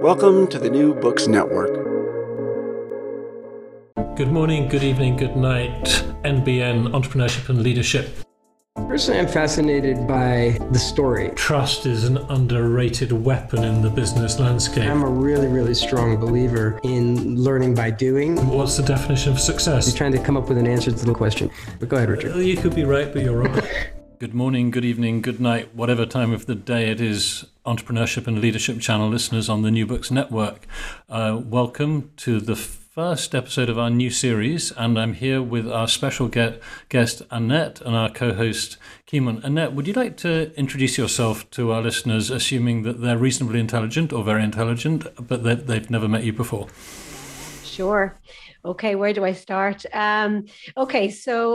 Welcome to the New Books Network. Good morning, good evening, good night, NBN, entrepreneurship and leadership. Personally, I'm fascinated by the story. Trust is an underrated weapon in the business landscape. I'm a really, really strong believer in learning by doing. What's the definition of success? I'm trying to come up with an answer to the question. But go ahead, Richard. You could be right, but you're wrong. Good morning, good evening, good night, whatever time of the day it is, Entrepreneurship and Leadership Channel listeners on the New Books Network. Welcome to the first episode of our new series, and I'm here with our special guest Annette and our co-host Kimon. Annette, would you like to introduce yourself to our listeners, assuming that they're reasonably intelligent or very intelligent, but that they've never met you before? Sure. Okay, where do I start? So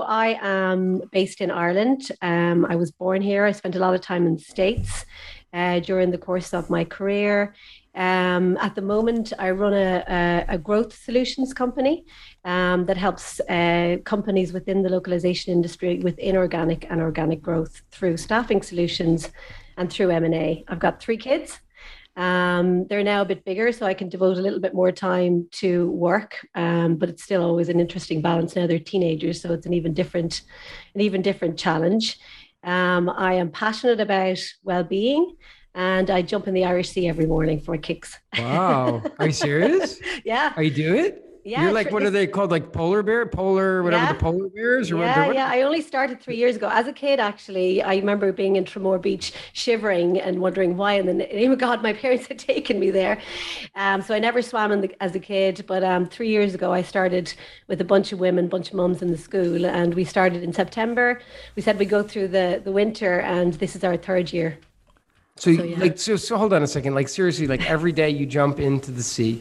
I am based in Ireland. I was born here. I spent a lot of time in the States during the course of my career. At the moment, I run a growth solutions company that helps companies within the localization industry with inorganic and organic growth through staffing solutions and through M&A. I've got three kids. They're now a bit bigger, so I can devote a little bit more time to work, but it's still always an interesting balance. Now they're teenagers, so it's an even different challenge. I am passionate about well-being, and I jump in the Irish Sea every morning for kicks. Wow, are you serious? Yeah. Oh, you do it? Yeah. You're like, what are they called? Like the polar bears or whatever? Yeah. I only started 3 years ago. As a kid, actually, I remember being in Tramore Beach, shivering and wondering why in the name of God my parents had taken me there. So I never swam as a kid, but 3 years ago, I started with a bunch of women, bunch of mums in the school. And we started in September. We said we go through the winter, and this is our third year. So hold on a second. Like, seriously, like every day you jump into the sea.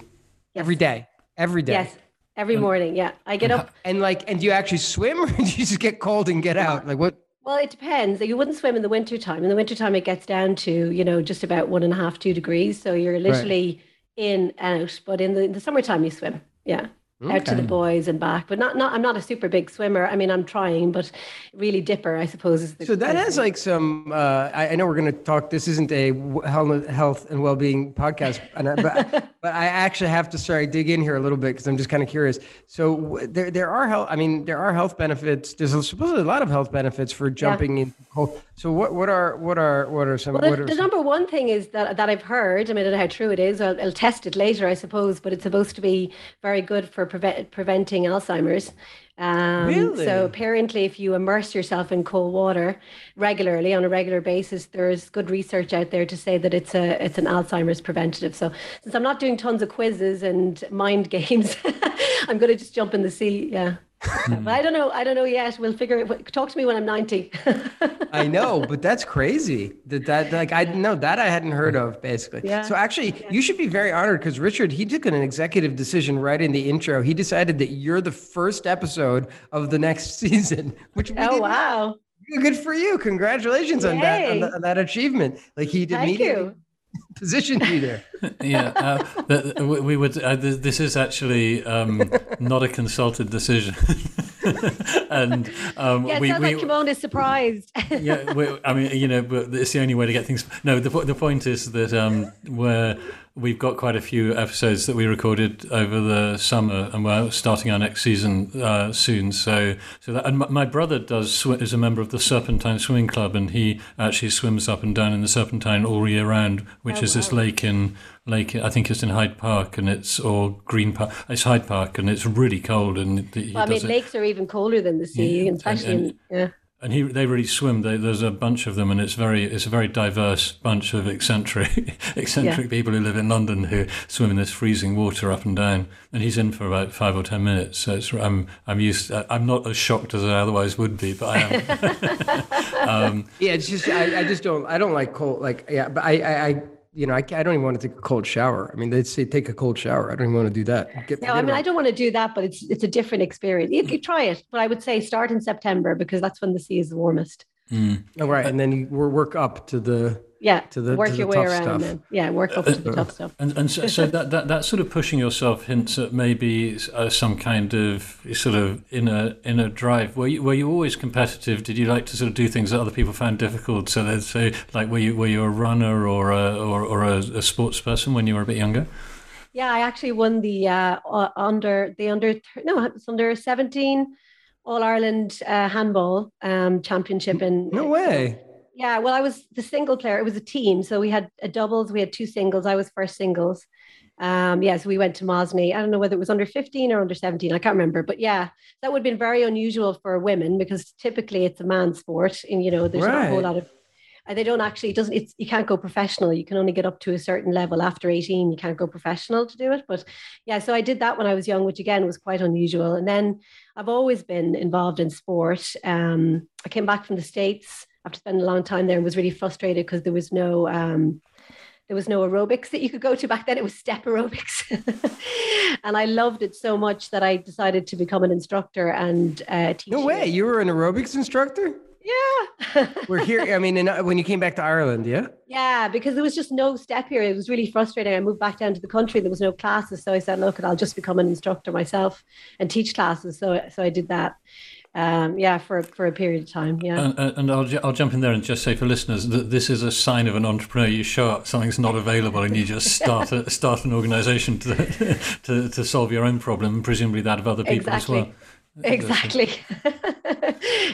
Yes. Every day. Every day. Yes. Every morning. Yeah. I get up. And do you actually swim, or do you just get cold and get out? Like what? Well, it depends. You wouldn't swim in the wintertime. In the wintertime, it gets down to, just about 1.5 to 2 degrees. So you're literally in and out. But in the summertime, you swim. Yeah. Okay. Out to the boys and back, but not. I'm not a super big swimmer. I mean, I'm trying, but really dipper, I suppose. So that has like some. I know we're going to talk. This isn't a health and well-being podcast, but I actually have to dig in here a little bit because I'm just kind of curious. So there are health benefits. There's supposedly a lot of health benefits for jumping in. So what are some? Well, the number one thing is that I've heard. I mean, I don't know how true it is. I'll test it later, I suppose. But it's supposed to be very good for preventing Alzheimer's. Really? So apparently if you immerse yourself in cold water regularly on a regular basis, there's good research out there to say that it's an Alzheimer's preventative. So since I'm not doing tons of quizzes and mind games, I'm going to just jump in the sea. Yeah. But I don't know yet. We'll figure it. Talk to me when I'm 90. I know, but that's crazy. That I hadn't heard of, basically. Yeah. So actually, you should be very honored because Richard, he took an executive decision right in the intro. He decided that you're the first episode of the next season, which wow, good for you! Congratulations on that on that achievement. Like he did. Thank you. Position you there. We would. This is actually not a consulted decision, and it sounds like Kimon is surprised. But it's the only way to get things. No, the point is that we've got quite a few episodes that we recorded over the summer, and we're starting our next season soon. So and my brother is a member of the Serpentine Swimming Club, and he actually swims up and down in the Serpentine all year round, which is this lake in I think it's in Hyde Park, and it's Hyde Park, and it's really cold. And lakes are even colder than the sea, especially. And they really swim. There's a bunch of them, and it's a very diverse bunch of eccentric people who live in London who swim in this freezing water up and down. And he's in for about 5 or 10 minutes, so I'm used. I'm not as shocked as I otherwise would be, but I am. It's just I don't like cold. But I don't even want to take a cold shower. I mean, they say take a cold shower. I don't even want to do that. I don't want to do that, but it's a different experience. You could try it, but I would say start in September because that's when the sea is the warmest. Mm. Oh, right. And then you work up to the Yeah, work your way around then. Yeah, work up to the top stuff. And so that sort of pushing yourself hints at maybe some kind of sort of inner drive. Were you always competitive? Did you like to sort of do things that other people found difficult? So like were you a runner or a sports person when you were a bit younger? Yeah, I actually won the under 17 All Ireland handball championship in. No way. Yeah, well, I was the single player. It was a team. So we had a doubles. We had two singles. I was first singles. So we went to Mosney. I don't know whether it was under 15 or under 17. I can't remember. But yeah, that would have been very unusual for women because typically it's a man's sport. And, you know, there's not a whole lot of, they don't actually, you can't go professional. You can only get up to a certain level after 18. You can't go professional to do it. But yeah, so I did that when I was young, which again was quite unusual. And then I've always been involved in sport. I came back from the States after spending a long time there and was really frustrated because there was no aerobics that you could go to back then. It was step aerobics. And I loved it so much that I decided to become an instructor and teach. No way. You were an aerobics instructor? Yeah. We're here. I mean, when you came back to Ireland, yeah? Yeah, because there was just no step here. It was really frustrating. I moved back down to the country. There was no classes. So I said, look, I'll just become an instructor myself and teach classes. So I did that. For a period of time, yeah. And I'll jump in there and just say for listeners that this is a sign of an entrepreneur. You show up, something's not available, and you just start an organization to solve your own problem, and presumably that of other people as well.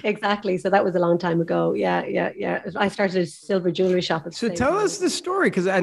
Exactly. So that was a long time ago. Yeah. I started a silver jewelry shop. So tell us the story, because I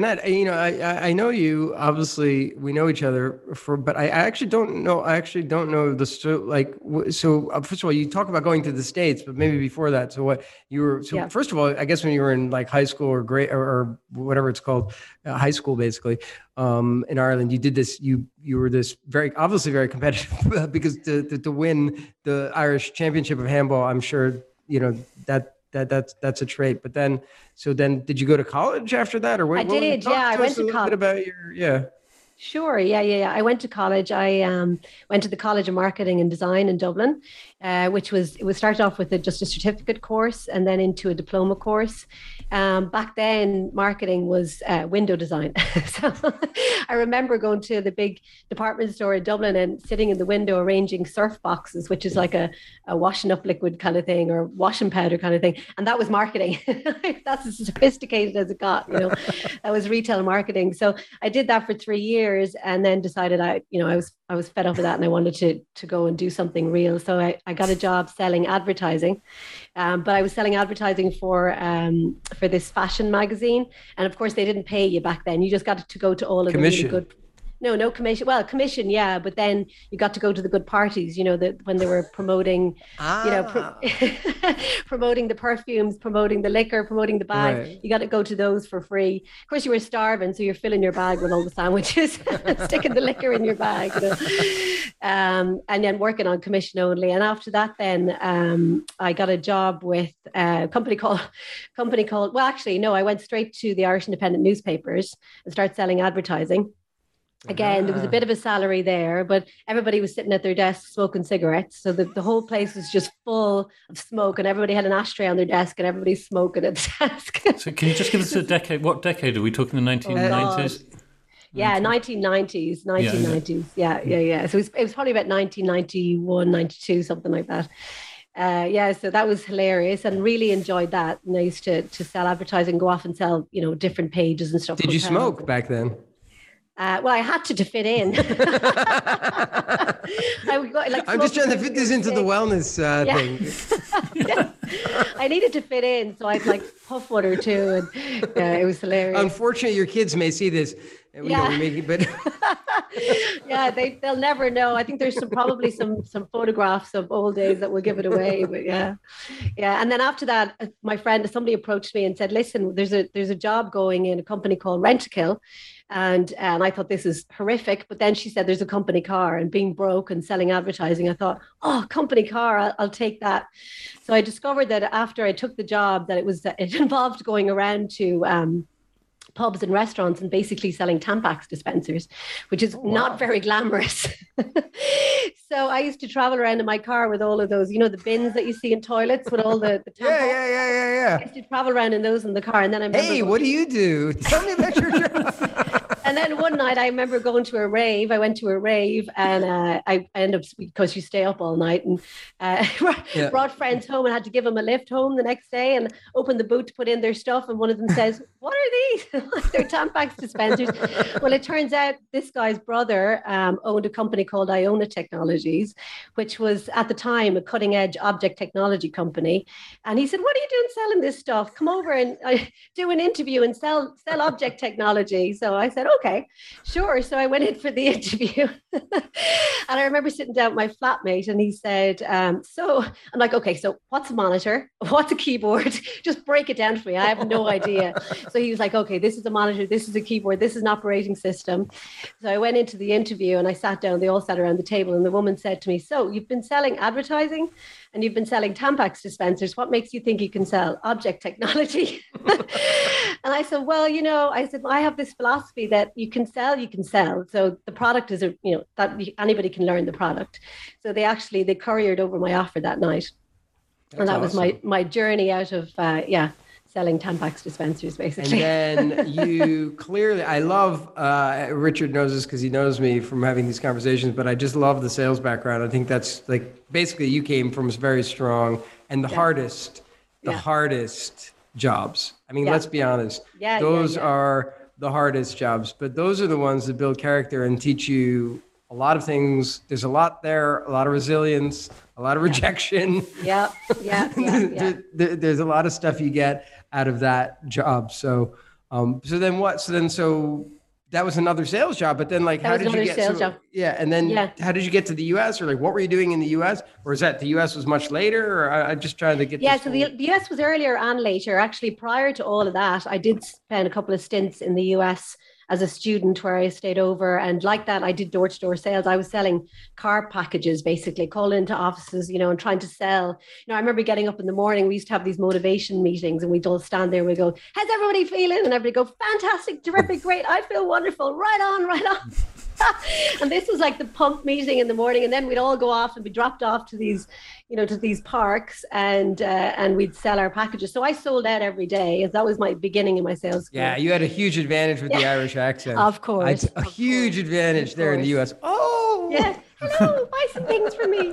know you. Obviously, we know each other but I actually don't know. I actually don't know the so. First of all, you talk about going to the States, but maybe before that. So what you were? So yeah. First of all, I guess when you were in like high school or grade or whatever it's called, high school basically. In Ireland, you did this. You were this very competitive because to win the Irish Championship of handball, I'm sure you know that's a trait. But then, did you go to college after that, or what? I did. Yeah, I went to college. About your yeah. Sure. Yeah. I went to college. I went to the College of Marketing and Design in Dublin, which was started off with just a certificate course and then into a diploma course. Back then, marketing was window design. So I remember going to the big department store in Dublin and sitting in the window arranging surf boxes, which is like a washing up liquid kind of thing or washing powder kind of thing. And that was marketing. That's as sophisticated as it got, you know. That was retail marketing. So I did that for 3 years. And then decided I was fed up with that and I wanted to go and do something real. So I got a job selling advertising, but I was selling advertising for this fashion magazine. And of course they didn't pay you back then. You just got to go to all of commission. The really good. No commission. Well, commission, yeah, but then you got to go to the good parties, you know, when they were promoting, promoting the perfumes, promoting the liquor, promoting the bag. Right. You got to go to those for free. Of course, you were starving, so you're filling your bag with all the sandwiches, sticking the liquor in your bag, you know? And then working on commission only. And after that, then I got a job with a company called. Well, actually, no, I went straight to the Irish Independent newspapers and started selling advertising. Again, there was a bit of a salary there, but everybody was sitting at their desk smoking cigarettes. So the whole place was just full of smoke and everybody had an ashtray on their desk and everybody's smoking at the desk. So can you just give us a decade? What decade are we talking? The 1990s? Yeah, 1990s. Yeah. So it was probably about 1991, 92, something like that. So that was hilarious and really enjoyed that. And I used to sell advertising, go off and sell, you know, different pages and stuff. Did you smoke back then? Well, I had to fit in. I'm just trying to fit this into the wellness thing. Yeah. I needed to fit in, so I'd like puff one or two, and it was hilarious. Unfortunately, your kids may see this. We don't make it, but yeah, they'll never know. I think there's probably some photographs of old days that will give it away. But yeah. And then after that, somebody approached me and said, "Listen, there's a job going in a company called Rentakill." And I thought, this is horrific. But then she said, there's a company car, and being broke and selling advertising, I thought, oh, company car, I'll take that. So I discovered that after I took the job that it involved going around pubs and restaurants and basically selling Tampax dispensers, which is not very glamorous. So I used to travel around in my car with all of those, you know, the bins that you see in toilets with all the Tampax. Yeah. I used to travel around in those in the car. And then I remember, hey, what do you do? Tell me about your job. And then one night I remember going to a rave. I went to a rave and I ended up, because you stay up all night, and brought friends home and had to give them a lift home the next day and opened the boot to put in their stuff. And one of them says, what are these? They're Tampax dispensers. Well, it turns out this guy's brother owned a company called Iona Technologies, which was at the time a cutting edge object technology company. And he said, what are you doing selling this stuff? Come over and do an interview and sell object technology. So I said, okay, sure. So I went in for the interview and I remember sitting down with my flatmate and he said, so I'm like, okay, so what's a monitor? What's a keyboard? Just break it down for me. I have no idea. So he was like, okay, this is a monitor. This is a keyboard. This is an operating system. So I went into the interview and I sat down, they all sat around the table and the woman said to me, so you've been selling advertising and you've been selling Tampax dispensers. What makes you think you can sell object technology? And I said, well, you know, I have this philosophy that you can sell. So the product is, that anybody can learn the product. So they couriered over my offer that night. That was my journey out of, selling Tampax dispensers, basically. And then you clearly, I love, Richard knows this because he knows me from having these conversations, but I just love the sales background. I think that's basically you came from very strong and the hardest jobs. I mean, let's be honest. Yeah, those are the hardest jobs, but those are the ones that build character and teach you a lot of things. There's a lot there, a lot of resilience, a lot of rejection. Yeah. There's a lot of stuff you get out of that job. So, so that was another sales job, but then how did you get job. Yeah. And then how did you get to the US, or what were you doing in the US, or is that the US was much later, or I just trying to get. Yeah. So the US was earlier and later. Actually, prior to all of that, I did spend a couple of stints in the US as a student where I stayed over. And like that, I did door-to-door sales. I was selling car packages, basically, calling into offices, and trying to sell. I remember getting up in the morning, we used to have these motivation meetings and we'd all stand there and we'd go, how's everybody feeling? And everybody go, fantastic, terrific, great, I feel wonderful, right on. And this was the pump meeting in the morning, and then we'd all go off and be dropped off to these, to these parks, and we'd sell our packages. So I sold out every day. That was my beginning in my sales career. Yeah, you had a huge advantage with the Irish accent. Of course, advantage there in the US. Oh, yeah. Hello, buy some things for me.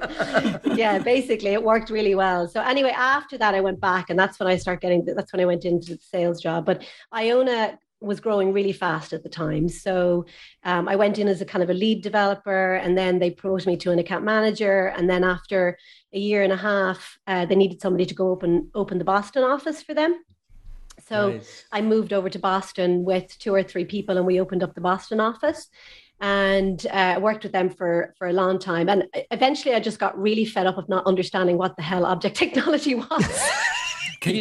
Yeah, basically it worked really well. So anyway, after that I went back, and that's when I went into the sales job. But Iona was growing really fast at the time. So I went in as a kind of a lead developer, and then they promoted me to an account manager. And then after a year and a half, they needed somebody to go open the Boston office for them. So nice. I moved over to Boston with 2 or 3 people, and we opened up the Boston office. And I worked with them for a long time. And eventually I just got really fed up of not understanding what the hell object technology was. You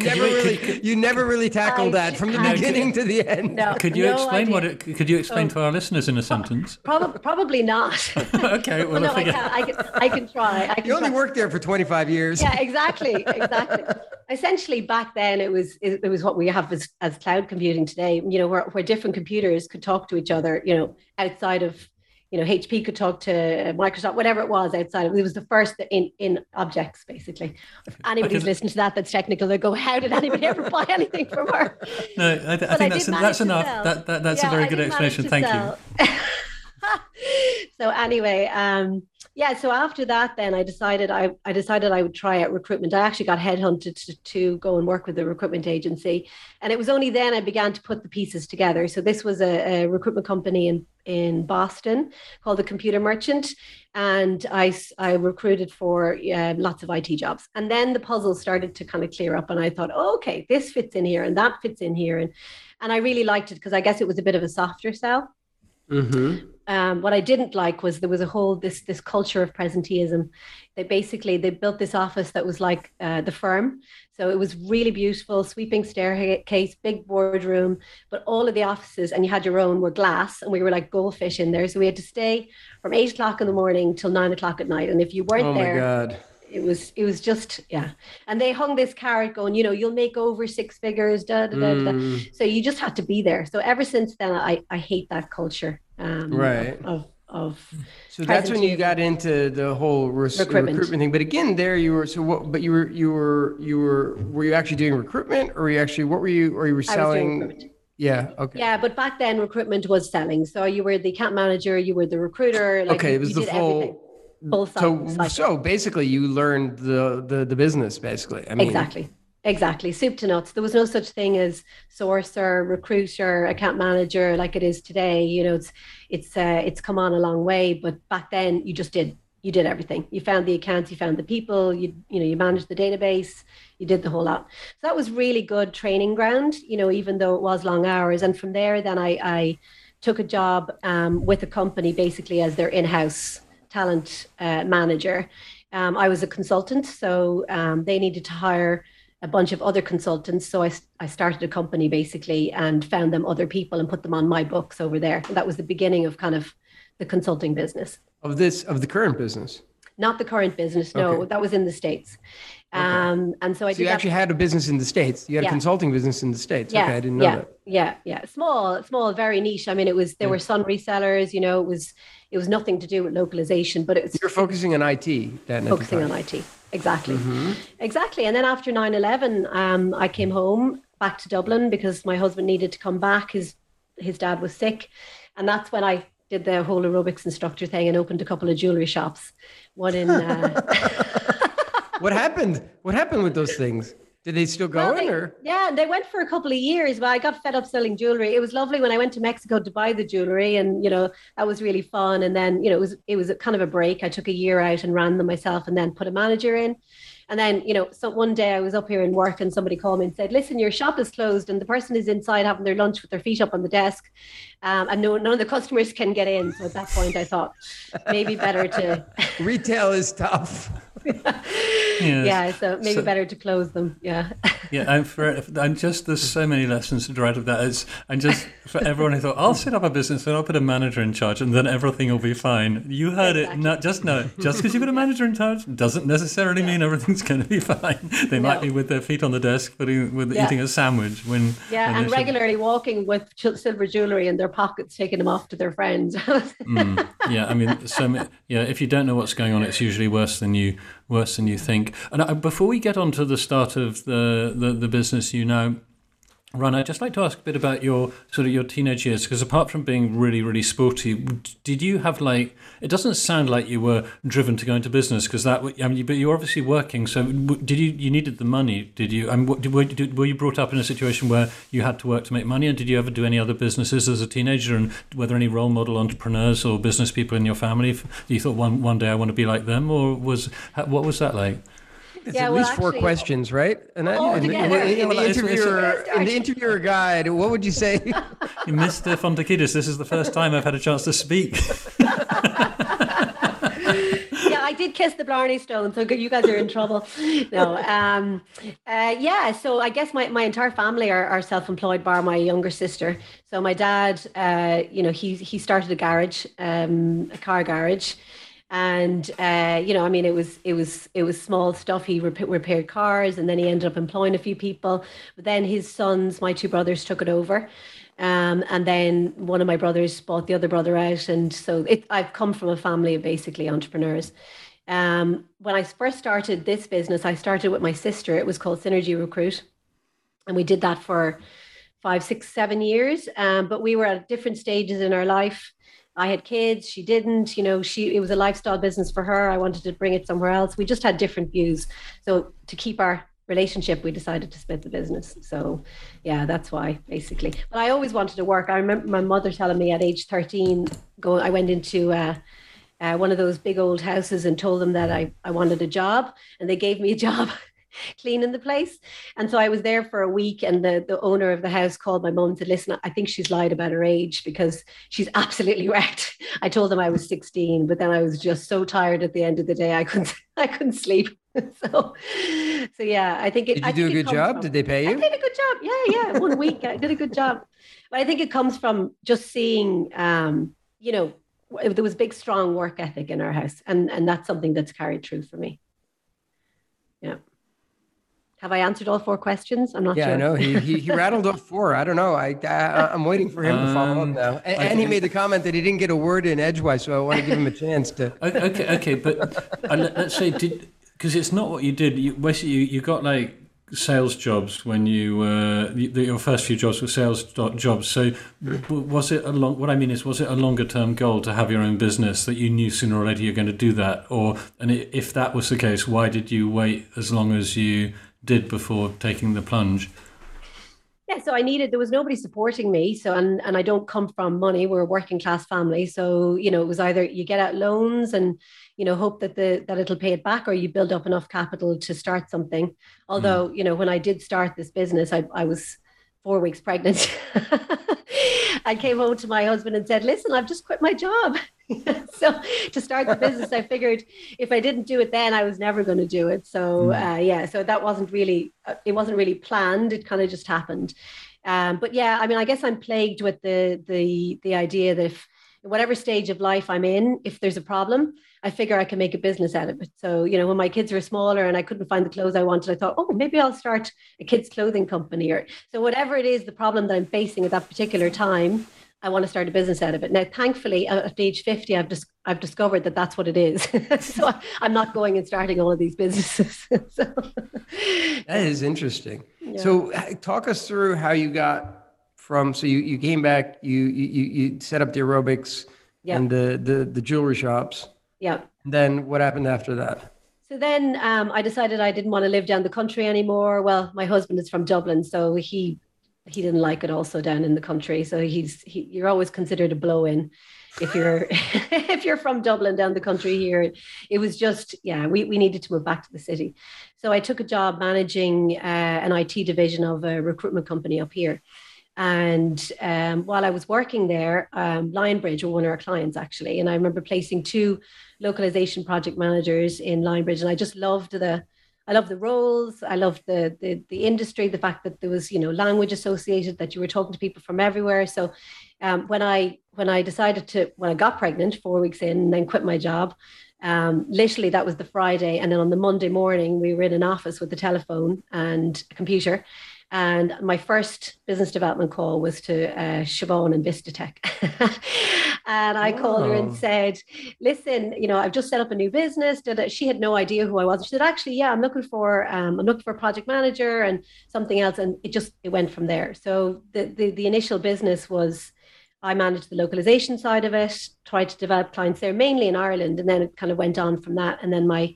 never really tackled that from the beginning to the end. No, could you explain to our listeners in a sentence? Probably not. Okay, well, no, I can try. You only worked there for 25 years. Yeah, exactly. Essentially, back then it was what we have as cloud computing today. Where different computers could talk to each other. Outside of. HP could talk to Microsoft, whatever it was outside of it. It was the first in objects, basically. If anybody's listening to that that's technical, they go, how did anybody ever buy anything from her? No, I think that's enough. That's a very good explanation. Thank you. So anyway, so after that, then I decided I would try out recruitment. I actually got headhunted to go and work with the recruitment agency. And it was only then I began to put the pieces together. So this was a recruitment company in Boston called The Computer Merchant. And I recruited for lots of IT jobs. And then the puzzle started to kind of clear up. And I thought, okay, this fits in here and that fits in here. And I really liked it because I guess it was a bit of a softer sell. Mm-hmm. What I didn't like was there was a whole this culture of presenteeism. They built this office that was like the firm. So it was really beautiful, sweeping staircase, big boardroom, but all of the offices, and you had your own, were glass, and we were like goldfish in there. So we had to stay from 8 o'clock in the morning till 9 o'clock at night. And if you weren't there, it was just, yeah. And they hung this carrot going, you know, you'll make over six figures, da, da, da, da. So you just had to be there. So ever since then, I hate that culture. Right. Of so that's when you got into the whole recruitment thing. But again, there you were. So what? But were you actually doing recruitment, or were you actually were you selling? Yeah. Okay. Yeah, but back then recruitment was selling. So you were the account manager, you were the recruiter. Like okay, it was the full so basically, you learned the business. Basically, I mean, exactly, soup to nuts. There was no such thing as sourcer, recruiter, account manager like it is today. You know, it's come on a long way, but back then you just did everything. You found the accounts, you found the people, you managed the database, you did the whole lot. So that was really good training ground, you know, even though it was long hours. And from there, then I took a job with a company basically as their in-house talent manager. I was a consultant, so they needed to hire a bunch of other consultants. So I started a company basically and found them other people and put them on my books over there. And that was the beginning of kind of the consulting business. Of the current business? Not the current business. No, okay. That was in the States. Okay. And so I did. You actually had a business in the States. You had a consulting business in the States. Yeah. Okay, I didn't know that. Yeah. Small, very niche. I mean, it was, there were Sun resellers, you know, it was nothing to do with localization, but it's. You're focusing on IT then. Focusing on IT. Exactly. Mm-hmm. Exactly. And then after 9/11, I came home back to Dublin because my husband needed to come back. His dad was sick. And that's when I did the whole aerobics instructor thing and opened a couple of jewelry shops. One in... What happened? What happened with those things? Did they still go in? Or? Yeah, they went for a couple of years, but I got fed up selling jewelry. It was lovely when I went to Mexico to buy the jewelry, and, you know, that was really fun. And then, you know, it was kind of a break. I took a year out and ran them myself and then put a manager in. And then, you know, so one day I was up here in work and somebody called me and said, listen, your shop is closed and the person is inside having their lunch with their feet up on the desk and none of the customers can get in. So at that point, I thought maybe better to... Retail is tough. Yeah, so maybe better to close them. Yeah. Yeah, there's so many lessons to derive of that. For everyone who thought, I'll set up a business and I'll put a manager in charge and then everything will be fine. You heard it. Just because you put a manager in charge doesn't necessarily mean everything's going to be fine. They might be with their feet on the desk, eating a sandwich. And regularly walking with silver jewellery in their pockets, taking them off to their friends. Yeah, I mean, if you don't know what's going on, it's usually worse than you think. And before we get on to the start of the business, you know, Ron, I'd just like to ask a bit about your sort of your teenage years, because apart from being really, really sporty, did you have it doesn't sound like you were driven to go into business but you were obviously working. So did you needed the money? Did you? And were you brought up in a situation where you had to work to make money? And did you ever do any other businesses as a teenager? And were there any role model entrepreneurs or business people in your family? You thought one day I want to be like them, or what was that like? It's at least four questions, right? And in the interviewer guide, what would you say? Mr. Fontekidis, this is the first time I've had a chance to speak. I did kiss the Blarney Stone, so you guys are in trouble. No. So I guess my entire family are self-employed, bar my younger sister. So my dad, you know, he started a garage, a car garage. And, you know, I mean, it was small stuff. He repaired cars, and then he ended up employing a few people. But then his sons, my two brothers, took it over. And then one of my brothers bought the other brother out. And so I've come from a family of basically entrepreneurs. When I first started this business, I started with my sister. It was called Synergy Recruit. And we did that for 5, 6, 7 years. But we were at different stages in our life. I had kids, she didn't, you know, it was a lifestyle business for her. I wanted to bring it somewhere else. We just had different views. So to keep our relationship, we decided to split the business. So yeah, that's why basically, but I always wanted to work. I remember my mother telling me at age 13, I went into one of those big old houses and told them that I wanted a job, and they gave me a job cleaning the place. And so I was there for a week, and the owner of the house called my mum and said, listen, I think she's lied about her age because she's absolutely wrecked. I told them I was 16, but then I was just so tired at the end of the day I couldn't sleep. So yeah, I think did you do a good job? Did they pay you? I did a good job. Yeah. 1 week I did a good job. But I think it comes from just seeing, you know, there was big, strong work ethic in our house. And that's something that's carried through for me. Yeah. Have I answered all four questions? I'm not sure. Yeah, no, he rattled off four. I don't know. I'm waiting for him to follow up now. And he made the comment that he didn't get a word in edgewise, so I want to give him a chance to. Okay, but let's say, because it's not what you did. You got like sales jobs when you your first few jobs were sales jobs. So was it what I mean is, was it a longer term goal to have your own business that you knew sooner or later you're going to do that? And if that was the case, why did you wait as long as you did before taking the plunge? Yeah, so there was nobody supporting me. So, and I don't come from money. We're a working class family. So, you know, it was either you get out loans and, you know, hope that that it'll pay it back, or you build up enough capital to start something. Although, you know, when I did start this business, I was 4 weeks pregnant. I came home to my husband and said, listen, I've just quit my job. So to start the business, I figured if I didn't do it then, I was never going to do it. So so that wasn't really planned. It kind of just happened. But yeah, I mean, I guess I'm plagued with the idea that if whatever stage of life I'm in, if there's a problem, I figure I can make a business out of it. So, you know, when my kids were smaller and I couldn't find the clothes I wanted, I thought, oh, maybe I'll start a kids' clothing company. Or so whatever it is, the problem that I'm facing at that particular time, I want to start a business out of it. Now, thankfully, at age 50, I've discovered that that's what it is. So I'm not going and starting all of these businesses. So. That is interesting. Yeah. So talk us through how you got from, so you came back, you set up the aerobics and the jewelry shops. Yeah. Then what happened after that? So then I decided I didn't want to live down the country anymore. Well, my husband is from Dublin, so he didn't like it also down in the country. So you're always considered a blow-in if you're if you're from Dublin down the country here. It was just, we needed to move back to the city. So I took a job managing an IT division of a recruitment company up here. And while I was working there, Lionbridge were one of our clients, actually. And I remember placing two localization project managers in Lionbridge. And I just loved I loved the roles. I loved the industry, the fact that there was, you know, language associated, that you were talking to people from everywhere. So when I got pregnant 4 weeks in and then quit my job, literally that was the Friday. And then on the Monday morning, we were in an office with a telephone and a computer. And my first business development call was to Siobhan and Vistatech. And I called her and said, listen, you know, I've just set up a new business. She had no idea who I was. She said, actually, yeah, I'm looking for a project manager and something else. And it went from there. So the initial business was, I managed the localization side of it, tried to develop clients there, mainly in Ireland. And then it kind of went on from that. And then my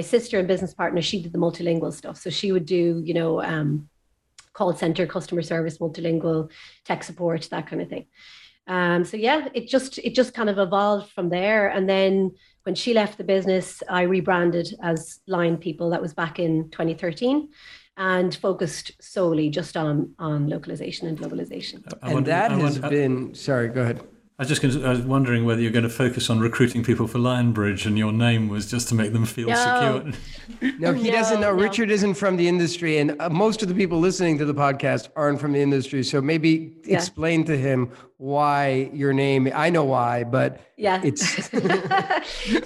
sister and business partner, she did the multilingual stuff. So she would do, you know, call center, customer service, multilingual, tech support, that kind of thing. So yeah, it just kind of evolved from there. And then when she left the business, I rebranded as Lion People. That was back in 2013, and focused solely just on localization and globalization. Sorry, go ahead. I was wondering whether you're going to focus on recruiting people for Lionbridge, and your name was just to make them feel secure. No, he doesn't know. No. Richard isn't from the industry, and most of the people listening to the podcast aren't from the industry. So maybe explain to him why your name. I know why, but it's.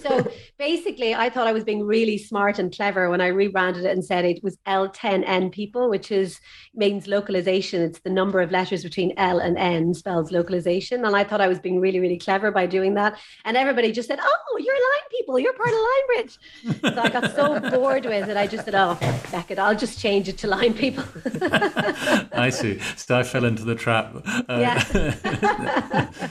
So basically, I thought I was being really smart and clever when I rebranded it and said it was L10N People, which means localization. It's the number of letters between L and N spells localization, and I thought I was being really, really clever by doing that. And everybody just said, oh, you're Line People, you're part of Lionbridge. So I got so bored with it, I just said, oh, heck it, I'll just change it to Line People. I see. So I fell into the trap.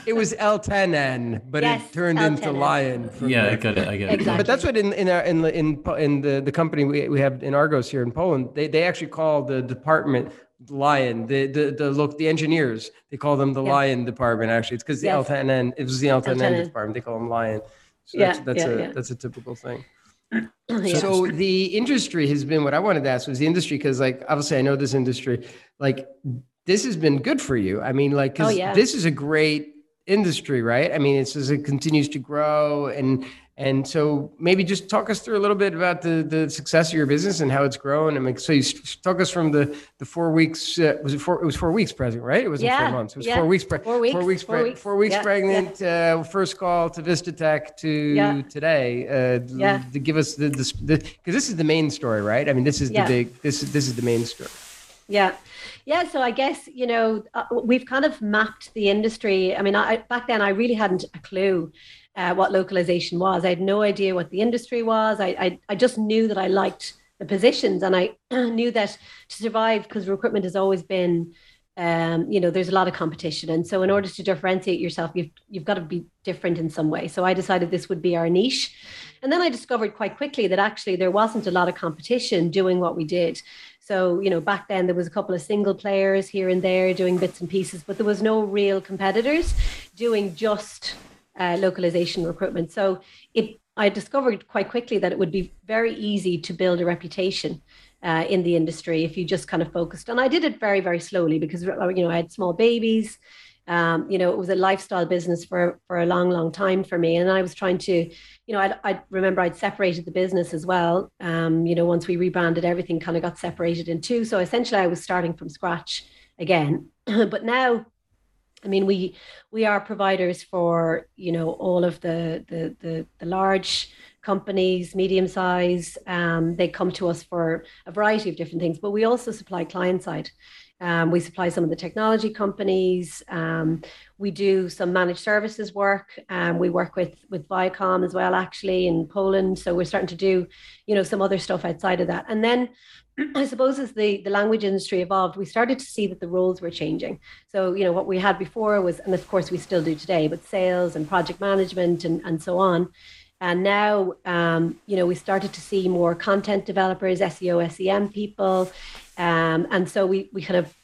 It was L10N, but it turned L10N into Lion. Yeah, I get it. Exactly. But that's what in the company we have in Argos here in Poland, they actually call the department Lion. The engineers, they call them the Lion department. Actually, it's because the L10N. It was the L10N department. They call them Lion. So that's a typical thing. So the industry has been, what I wanted to ask was the industry, because like obviously I know this industry. Like this has been good for you. I mean, like because this is a great industry, right? I mean, it continues to grow, and And so maybe just talk us through a little bit about the success of your business and how it's grown. I mean, so you talk us from the 4 weeks, it was 4 weeks pregnant, right? It wasn't 4 months. It was 4 weeks pregnant. 4 weeks pregnant, first call to Vistatech to today. To give us the, because this is the main story, right? I mean, this is the big, this is the main story. Yeah. Yeah. So I guess, you know, we've kind of mapped the industry. I mean, back then I really hadn't a clue what localization was. I had no idea what the industry was. I just knew that I liked the positions, and I knew that to survive, because recruitment has always been, you know, there's a lot of competition. And so in order to differentiate yourself, you've got to be different in some way. So I decided this would be our niche. And then I discovered quite quickly that actually there wasn't a lot of competition doing what we did. So, you know, back then there was a couple of single players here and there doing bits and pieces, but there was no real competitors doing just localization recruitment. So I discovered quite quickly that it would be very easy to build a reputation in the industry if you just kind of focused. And I did it very, very slowly because, you know, I had small babies. You know, it was a lifestyle business for a long, long time for me. And I was trying to, you know, I remember I'd separated the business as well. You know, once we rebranded, everything kind of got separated in two. So essentially I was starting from scratch again. But now, I mean, we are providers for, you know, all of the large companies, medium size. They come to us for a variety of different things, but we also supply client side. We supply some of the technology companies. We do some managed services work. We work with Viacom as well, actually, in Poland. So we're starting to do, you know, some other stuff outside of that. And then I suppose as the language industry evolved, we started to see that the roles were changing. So, you know, what we had before was, and of course we still do today, but sales and project management and so on. And now, you know, we started to see more content developers, SEO, SEM people. And so we kind of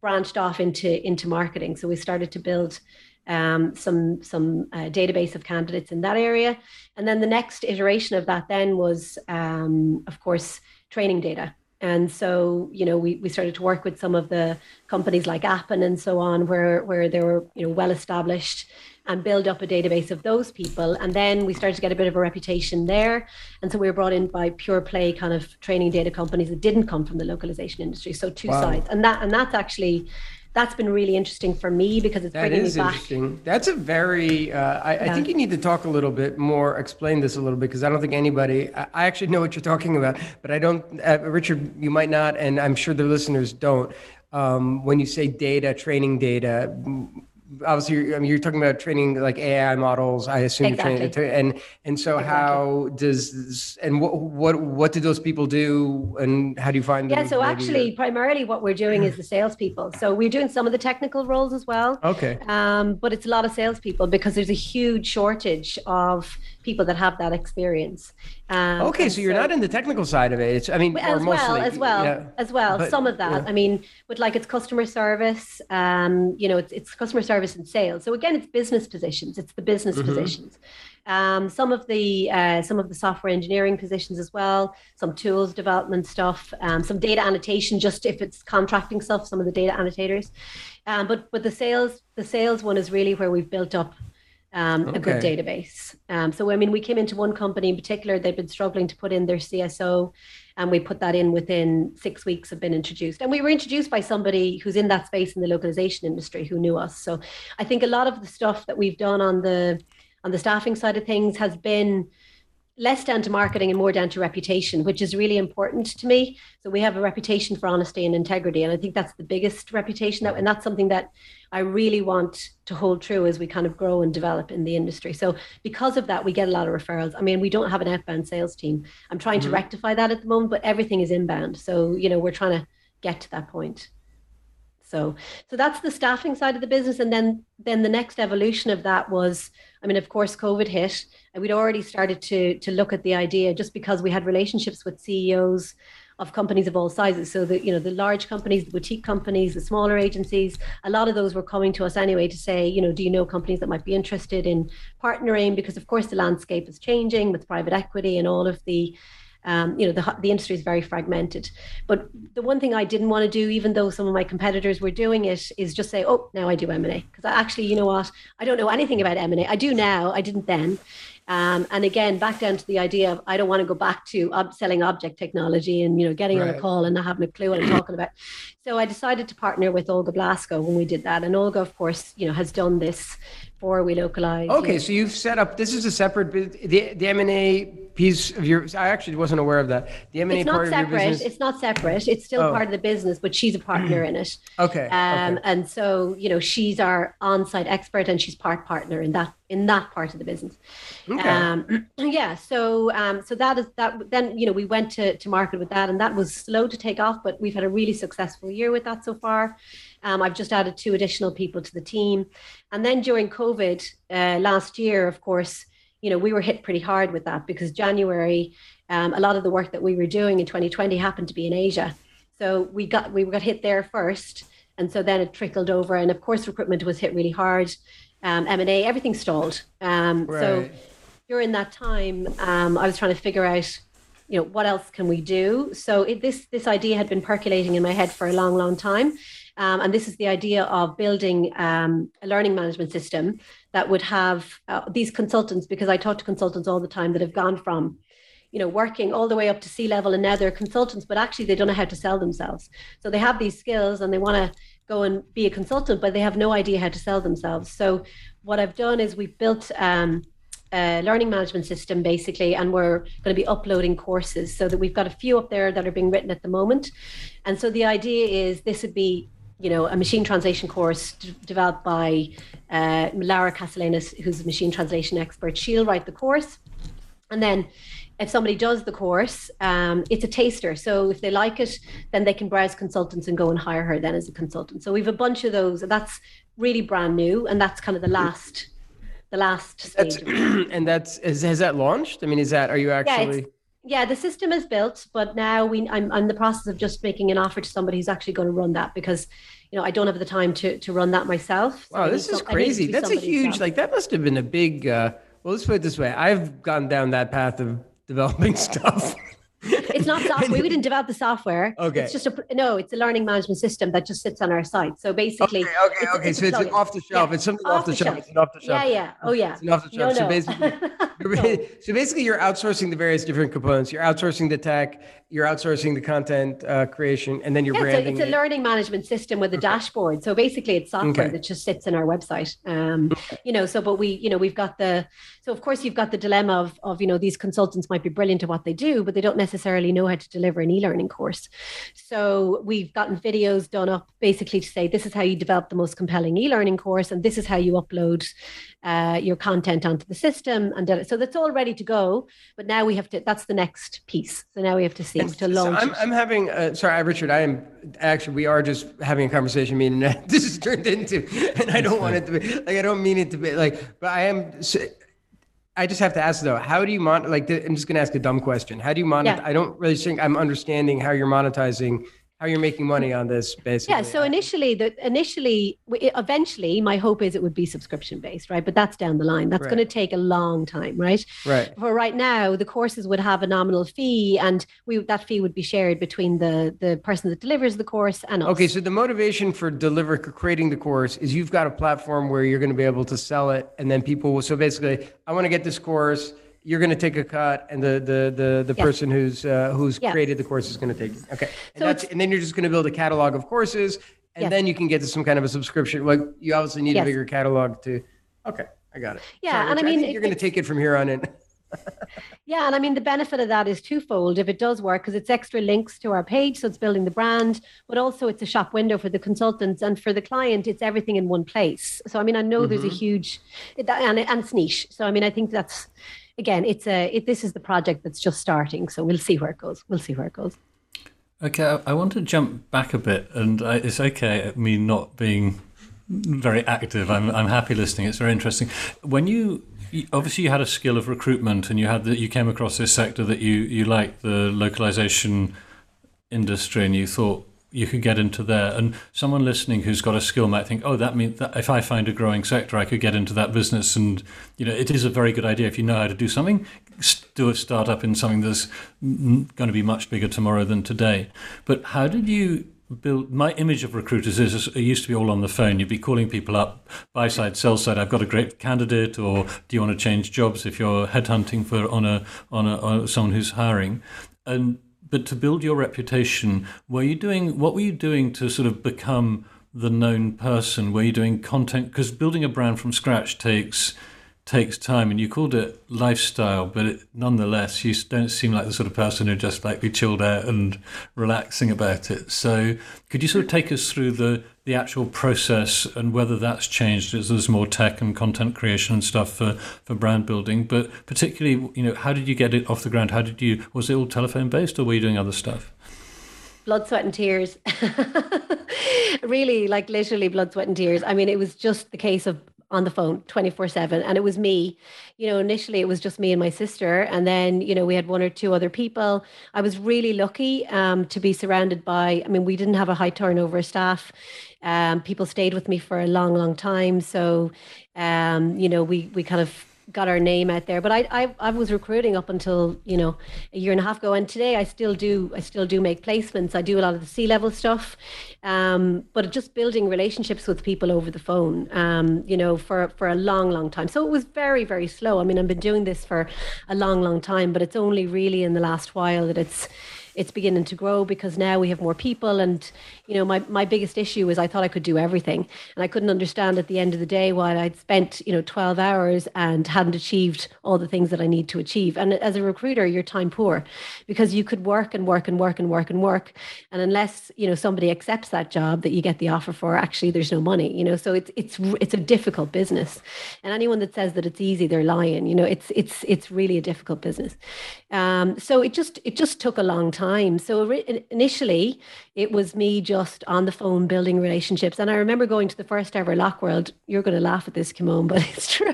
branched off into marketing. So we started to build some database of candidates in that area. And then the next iteration of that then was, of course, training data. And so, you know, we started to work with some of the companies like Appen and so on, where they were, you know, well-established, and build up a database of those people. And then we started to get a bit of a reputation there. And so we were brought in by pure play kind of training data companies that didn't come from the localization industry. So two sides. And that's actually, that's been really interesting for me because it's bringing me back. That is interesting. That's a very, I think you need to talk a little bit more, explain this a little bit, because I don't think anybody, I actually know what you're talking about, but I don't, Richard, you might not, and I'm sure the listeners don't. When you say data, training data, obviously, I mean, you're talking about training like AI models, I assume. Exactly. And so exactly. How does, and what do those people do, and how do you find them? Yeah, so actually, primarily what we're doing is the salespeople. So we're doing some of the technical roles as well. Okay. But it's a lot of salespeople because there's a huge shortage of people that have that experience. Okay, so you're not in the technical side of it. It's, I mean, as or well, mostly, as well. But, some of that. Yeah. I mean, but like it's customer service. You know, it's customer service and sales. So again, it's business positions. It's the business positions. Some of the software engineering positions as well. Some tools development stuff. Some data annotation. Just if it's contracting stuff, some of the data annotators. But the sales one is really where we've built up a good database. So, I mean, we came into one company in particular, they've been struggling to put in their CSO, and we put that in within 6 weeks of being introduced. And we were introduced by somebody who's in that space in the localization industry who knew us. So I think a lot of the stuff that we've done on the staffing side of things has been less down to marketing and more down to reputation, which is really important to me. So we have a reputation for honesty and integrity. And I think that's the biggest reputation. And that's something that I really want to hold true as we kind of grow and develop in the industry. So because of that, we get a lot of referrals. I mean, we don't have an outbound sales team. I'm trying to rectify that at the moment, but everything is inbound. So, you know, we're trying to get to that point. So that's the staffing side of the business. And then the next evolution of that was, I mean, of course, COVID hit, and we'd already started to look at the idea just because we had relationships with CEOs of companies of all sizes. So the, you know, the large companies, the boutique companies, the smaller agencies, a lot of those were coming to us anyway to say, you know, do you know companies that might be interested in partnering? Because of course the landscape is changing with private equity and all of the, you know, the industry is very fragmented. But the one thing I didn't want to do, even though some of my competitors were doing it, is just say, oh, now I do M&A. Because I actually, you know what, I don't know anything about M&A. I do now, I didn't then. And again, back down to the idea of I don't want to go back to selling object technology and, you know, getting on a call and not having a clue what I'm talking about. So I decided to partner with Olga Blasco when we did that. And Olga, of course, you know, has done this for We Localize. Okay, you know. So you've set up, this is a separate, the M&A piece of your, I actually wasn't aware of that. The M&A part of your business. It's not separate. It's still part of the business, but she's a partner in it. Okay. And so, you know, she's our on-site expert and she's part partner in that part of the business. Okay. So that is that. Then, you know, we went to market with that, and that was slow to take off, but we've had a really successful year with that so far. I've just added 2 additional people to the team. And then during COVID last year, of course, you know, we were hit pretty hard with that because January, a lot of the work that we were doing in 2020 happened to be in Asia. So we got hit there first. And so then it trickled over. And of course, recruitment was hit really hard. M&A, everything stalled. So during that time, I was trying to figure out, you know, what else can we do? So this idea had been percolating in my head for a long, long time. And this is the idea of building a learning management system that would have these consultants, because I talk to consultants all the time that have gone from, you know, working all the way up to C-level, and now they're consultants, but actually they don't know how to sell themselves. So they have these skills and they want to go and be a consultant, but they have no idea how to sell themselves. So what I've done is we've built a learning management system, basically, and we're going to be uploading courses so that we've got a few up there that are being written at the moment. And so the idea is this would be, you know, a machine translation course developed by Lara Castellanos, who's a machine translation expert. She'll write the course. And then if somebody does the course, it's a taster. So if they like it, then they can browse consultants and go and hire her then as a consultant. So we've a bunch of those. And that's really brand new. And that's kind of the last stage. And has that launched? I mean, are you actually... Yeah, the system is built, but now I'm in the process of just making an offer to somebody who's actually going to run that, because, you know, I don't have the time to run that myself. So wow, this is crazy. That's a huge, like, that must have been a big, well, let's put it this way. I've gone down that path of developing stuff. It's not software. We didn't develop the software. Okay. It's just it's a learning management system that just sits on our site. So basically. Okay. So it's an off the shelf. Yeah. It's something off the shelf. It's an off the shelf. Yeah. Oh, yeah. It's an off the shelf. No. So basically you're outsourcing the various different components. You're outsourcing the tech. You're outsourcing the content creation, and then you're branding. So it's a learning management system with a dashboard. So basically, it's software that just sits in our website. You know, so but we, you know, we've got the. So of course, you've got the dilemma of you know, these consultants might be brilliant at what they do, but they don't necessarily know how to deliver an e-learning course. So we've gotten videos done up basically to say, this is how you develop the most compelling e-learning course, and this is how you upload your content onto the system. And so that's all ready to go. But now we have to, that's the next piece. So now we have to see to launch. So I'm having, sorry, Richard, I am actually, we are just having a conversation, meaning this is turned into, and I don't want it to be, like, I don't mean it to be, like, but I am, I just have to ask though, how do you I'm just going to ask a dumb question. How do you monetize? Yeah. I don't really think I'm understanding how you're monetizing, how you're making money on this, basically. Yeah. So eventually my hope is it would be subscription based, right? But that's down the line. That's going to take a long time, right? Right. For right now, the courses would have a nominal fee, and that fee would be shared between the person that delivers the course and us. Okay. So the motivation for creating the course is you've got a platform where you're going to be able to sell it, and then people will. So basically, I want to get this course. You're going to take a cut, and the person who's created the course is going to take it. Okay. And, so and then you're just going to build a catalog of courses, and then you can get to some kind of a subscription. Like, you obviously need a bigger catalog to, okay, I got it. Yeah. Sorry, and I mean, you're going to take it from here on in. Yeah. And I mean, the benefit of that is twofold if it does work, because it's extra links to our page. So it's building the brand, but also it's a shop window for the consultants, and for the client, it's everything in one place. So, I mean, I know there's a huge, and it's niche. So, I mean, I think that's, again, this is the project that's just starting, so we'll see where it goes. Okay, I want to jump back a bit, and it's okay me not being very active. I'm happy listening. It's very interesting. When you had a skill of recruitment, and you came across this sector that you liked, the localization industry, and you thought you could get into there. And someone listening who's got a skill might think, oh, that means that if I find a growing sector, I could get into that business. And, you know, it is a very good idea. If you know how to do something, do a startup in something that's going to be much bigger tomorrow than today. But how did you build my image of recruiters is it used to be all on the phone. You'd be calling people up, buy side, sell side. I've got a great candidate, or do you want to change jobs? If you're headhunting for on someone who's hiring, but to build your reputation, what were you doing to sort of become the known person? Were you doing content? Because building a brand from scratch takes time, and you called it lifestyle, but nonetheless, you don't seem like the sort of person who just like be chilled out and relaxing about it. So, could you sort of take us through the actual process and whether that's changed as there's more tech and content creation and stuff for brand building? But particularly, how did you get it off the ground? Was it all telephone based, or were you doing other stuff? Blood, sweat and tears. Really, like literally blood, sweat and tears. I mean, it was just the case of on the phone 24/7. And it was me, initially it was just me and my sister. And then, we had one or two other people. I was really lucky to be surrounded by, we didn't have a high turnover staff. People stayed with me for a long, long time. So, we kind of got our name out there, but I was recruiting up until, a year and a half ago. And today I still do make placements. I do a lot of the C-level stuff, but just building relationships with people over the phone, for a long, long time. So it was very, very slow. I've been doing this for a long, long time, but it's only really in the last while that it's beginning to grow, because now we have more people. And, my biggest issue is I thought I could do everything. And I couldn't understand at the end of the day why I'd spent, 12 hours and hadn't achieved all the things that I need to achieve. And as a recruiter, you're time poor, because you could work and work and work and work and work. And unless, somebody accepts that job that you get the offer for, actually, there's no money, so it's a difficult business. And anyone that says that it's easy, they're lying, it's really a difficult business. So it just took a long time. So initially, it was me just on the phone building relationships. And I remember going to the first ever Lockworld. You're going to laugh at this, Kimon, but it's true.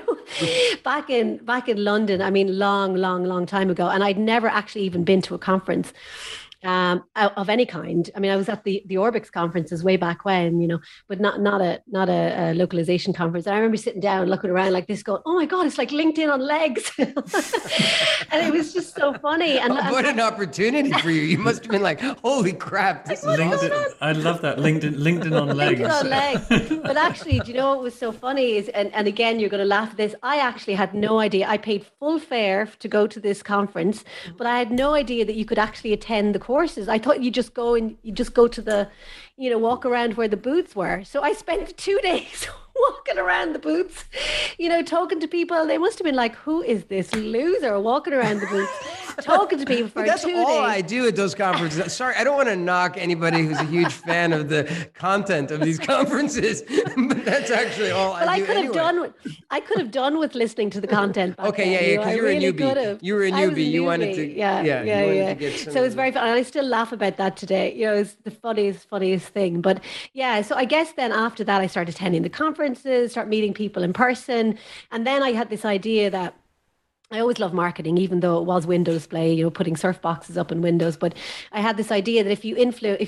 back in London, long, long, long time ago. And I'd never actually even been to a conference of any kind. I was at the Orbix conferences way back when, but not a localization conference. And I remember sitting down, looking around like this, going, "Oh my God, it's like LinkedIn on legs," and it was just so funny. And what an opportunity for you! You must have been like, "Holy crap, this is awesome!" I love that LinkedIn on legs. LinkedIn on legs. But actually, do you know what was so funny is, and again, you're going to laugh at this. I actually had no idea. I paid full fare to go to this conference, but I had no idea that you could actually attend the courses. I thought you just go and you just go to the, walk around where the booths were. So I spent 2 days walking around the booths, talking to people. They must have been like, "Who is this loser walking around the booths, talking to people for 2 days?" That's all I do at those conferences. Sorry, I don't want to knock anybody who's a huge fan of the content of these conferences, but that's actually all I do. I could have done with listening to the content. Okay, yeah, because you were a newbie. You wanted to, yeah. So it's very fun. And I still laugh about that today. It's the funniest thing. But yeah, so I guess then after that, I started attending the conferences, start meeting people in person. And then I had this idea that I always loved marketing, even though it was window display, putting surf boxes up in windows. But I had this idea that if you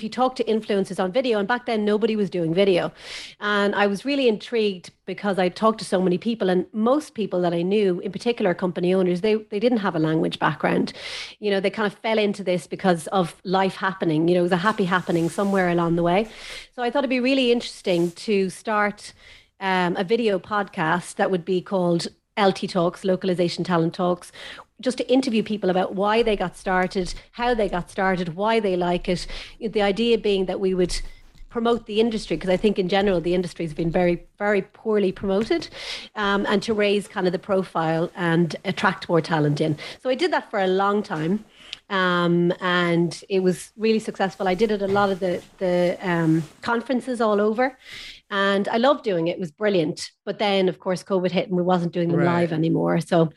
talk to influencers on video, and back then nobody was doing video. And I was really intrigued because I talked to so many people, and most people that I knew, in particular company owners, they didn't have a language background. They kind of fell into this because of life happening. It was a happy happening somewhere along the way. So I thought it'd be really interesting to start a video podcast that would be called LT Talks, Localization Talent Talks, just to interview people about why they got started, how they got started, why they like it. The idea being that we would promote the industry, because I think in general, the industry has been very, very poorly promoted, and to raise kind of the profile and attract more talent in. So I did that for a long time, and it was really successful. I did it a lot of the conferences all over. And I loved doing it. It was brilliant. But then, of course, COVID hit and we wasn't doing them live anymore. So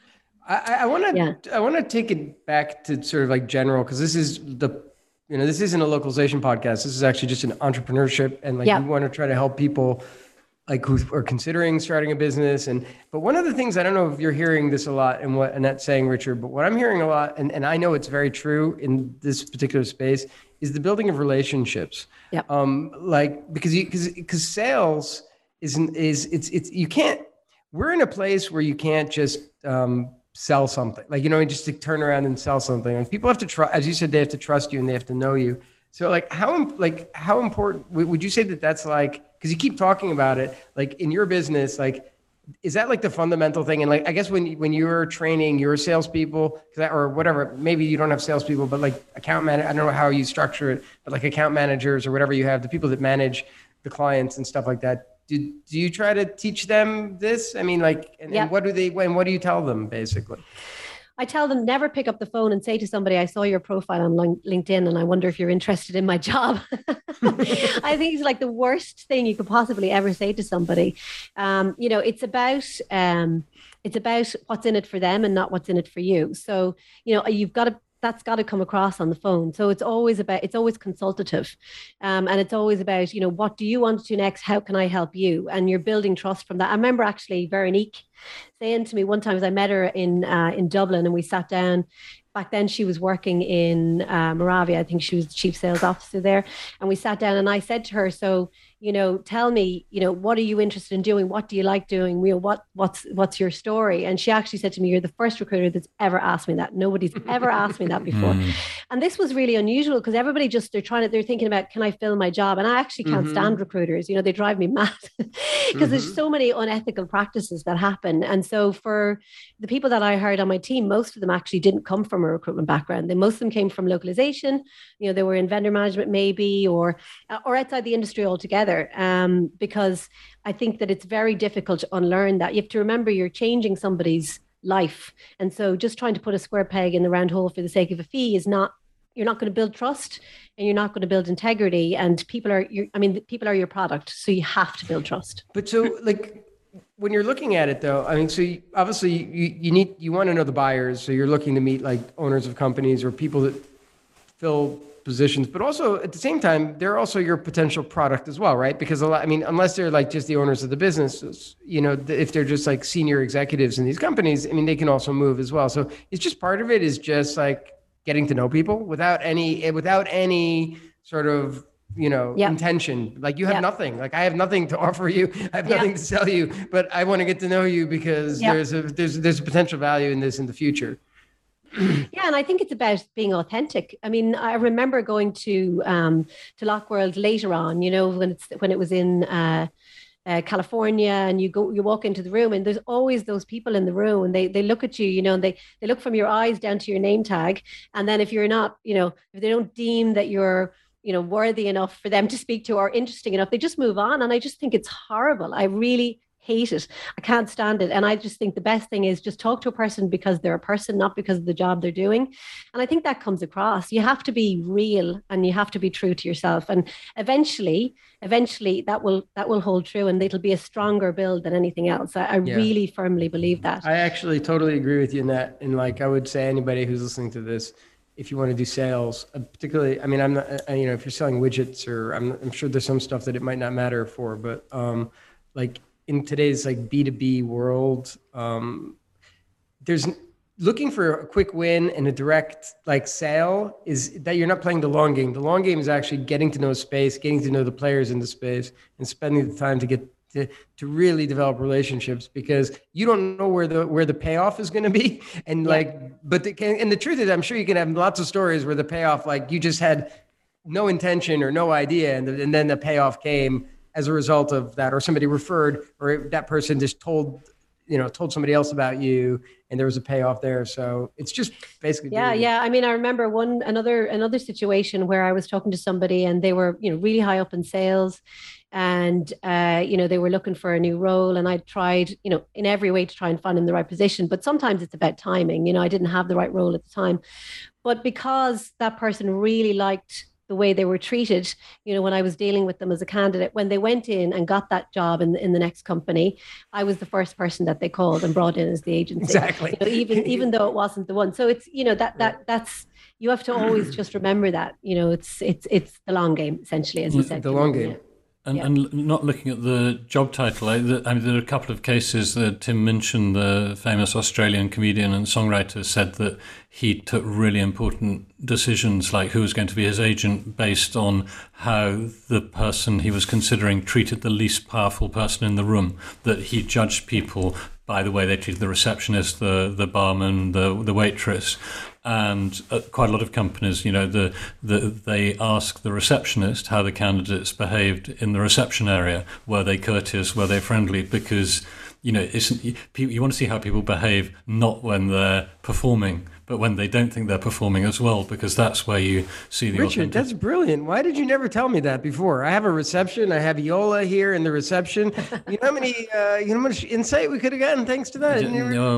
I want to take it back to sort of like general, because this is this isn't a localization podcast. This is actually just an entrepreneurship. And we want to try to help people like who are considering starting a business. But one of the things, I don't know if you're hearing this a lot and what Annette's saying, Richard, but what I'm hearing a lot, and I know it's very true in this particular space, is the building of relationships. Yeah. Because sales is you can't, we're in a place where you can't just sell something, just to turn around and sell something. And people have to trust, as you said, they have to trust you and they have to know you. So how important would you say that that's like, because you keep talking about it, like in your business, like, is that like the fundamental thing? And like, I guess when you're training your salespeople or whatever, maybe you don't have salespeople, but like account manager, I don't know how you structure it, but like account managers or whatever you have, the people that manage the clients and stuff like that. Do you try to teach them this? I mean, like, and what do they, and what do you tell them basically? I tell them never pick up the phone and say to somebody, I saw your profile on LinkedIn and I wonder if you're interested in my job. I think it's like the worst thing you could possibly ever say to somebody. You know, it's about what's in it for them and not what's in it for you. So, you know, that's got to come across on the phone. So it's always consultative. And it's always about, you know, what do you want to do next? How can I help you? And you're building trust from that. I remember actually Veronique saying to me one time, as I met her in Dublin and we sat down. Back then she was working in Moravia. I think she was the chief sales officer there. And we sat down and I said to her, so, you know, tell me, you know, what are you interested in doing? What do you like doing? You know, what's your story? And she actually said to me, you're the first recruiter that's ever asked me that. Nobody's ever asked me that before. And this was really unusual because everybody just, they're thinking about, can I fill my job? And I actually can't stand recruiters. You know, they drive me mad because there's so many unethical practices that happen. And so for the people that I hired on my team, most of them actually didn't come from a recruitment background. Most of them came from localization. You know, they were in vendor management maybe, or outside the industry altogether. Because I think that it's very difficult to unlearn that. You have to remember you're changing somebody's life. And so just trying to put a square peg in the round hole for the sake of a fee is not, you're not going to build trust and you're not going to build integrity. And people are your product. So you have to build trust. But so like when you're looking at it though, I mean, so you, obviously you want to know the buyers. So you're looking to meet like owners of companies or people that fill positions, but also at the same time, they're also your potential product as well, right? Because unless they're like just the owners of the business, you know, if they're just like senior executives in these companies, I mean, they can also move as well. So it's just part of it is just like getting to know people without any sort of, you know, intention. Like you have nothing, like I have nothing to offer you. I have nothing to sell you, but I want to get to know you because there's a potential value in this in the future. Yeah, and I think it's about being authentic. I mean, I remember going to Lockworld later on, you know, when it was in California, and you walk into the room and there's always those people in the room and they look at you, you know, and they look from your eyes down to your name tag. And then if you're not, you know, if they don't deem that you're, you know, worthy enough for them to speak to or interesting enough, they just move on. And I just think it's horrible. I really hate it. I can't stand it. And I just think the best thing is just talk to a person because they're a person, not because of the job they're doing. And I think that comes across. You have to be real and you have to be true to yourself. And eventually that will hold true and it'll be a stronger build than anything else. I really firmly believe that. I actually totally agree with you in that. And like, I would say anybody who's listening to this, if you want to do sales, particularly, I mean, I'm not, you know, if you're selling widgets or I'm sure there's some stuff that it might not matter for, but like, in today's like B2B world, there's looking for a quick win and a direct like sale is that you're not playing the long game. The long game is actually getting to know space, getting to know the players in the space and spending the time to get to really develop relationships because you don't know where the payoff is going to be. And the truth is, I'm sure you can have lots of stories where the payoff, like you just had no intention or no idea. And then the payoff came as a result of that, or somebody referred, or that person just told somebody else about you and there was a payoff there. So it's just basically. Yeah. I mean, I remember another situation where I was talking to somebody and they were, you know, really high up in sales and, you know, they were looking for a new role and I tried, you know, in every way to try and find them the right position, but sometimes it's about timing. You know, I didn't have the right role at the time, but because that person really liked the way they were treated, you know, when I was dealing with them as a candidate, when they went in and got that job in the next company, I was the first person that they called and brought in as the agency. Exactly. You know, even though it wasn't the one. So it's, you know, that's, you have to always just remember that, you know, it's the long game, essentially, as you said. The long game. And not looking at the job title. I mean, there are a couple of cases that Tim Minchin, the famous Australian comedian and songwriter, said that he took really important decisions like who was going to be his agent based on how the person he was considering treated the least powerful person in the room, that he judged people by the way they treated the receptionist, the barman, the waitress. And quite a lot of companies, you know, they ask the receptionist how the candidates behaved in the reception area. Were they courteous? Were they friendly? Because, you know, you want to see how people behave, not when they're performing, but when they don't think they're performing as well, because that's where you see the Richard, that's brilliant. Why did you never tell me that before? I have a reception. I have Yola here in the reception. You know how many, you know, much insight we could have gotten thanks to that.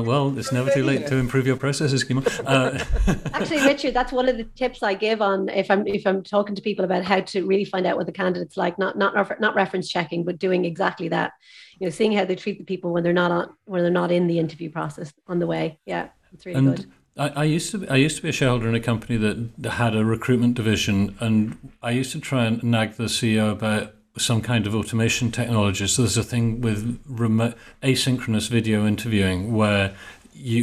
Well, it's never too late to improve your processes. Actually, Richard, that's one of the tips I give on if I'm talking to people about how to really find out what the candidate's like. Not reference checking, but doing exactly that. You know, seeing how they treat the people when they're not on, when they're not in the interview process on the way. Yeah, it's really good. I used to be a shareholder in a company that had a recruitment division, and I used to try and nag the CEO about some kind of automation technology. So there's a thing with remote asynchronous video interviewing where the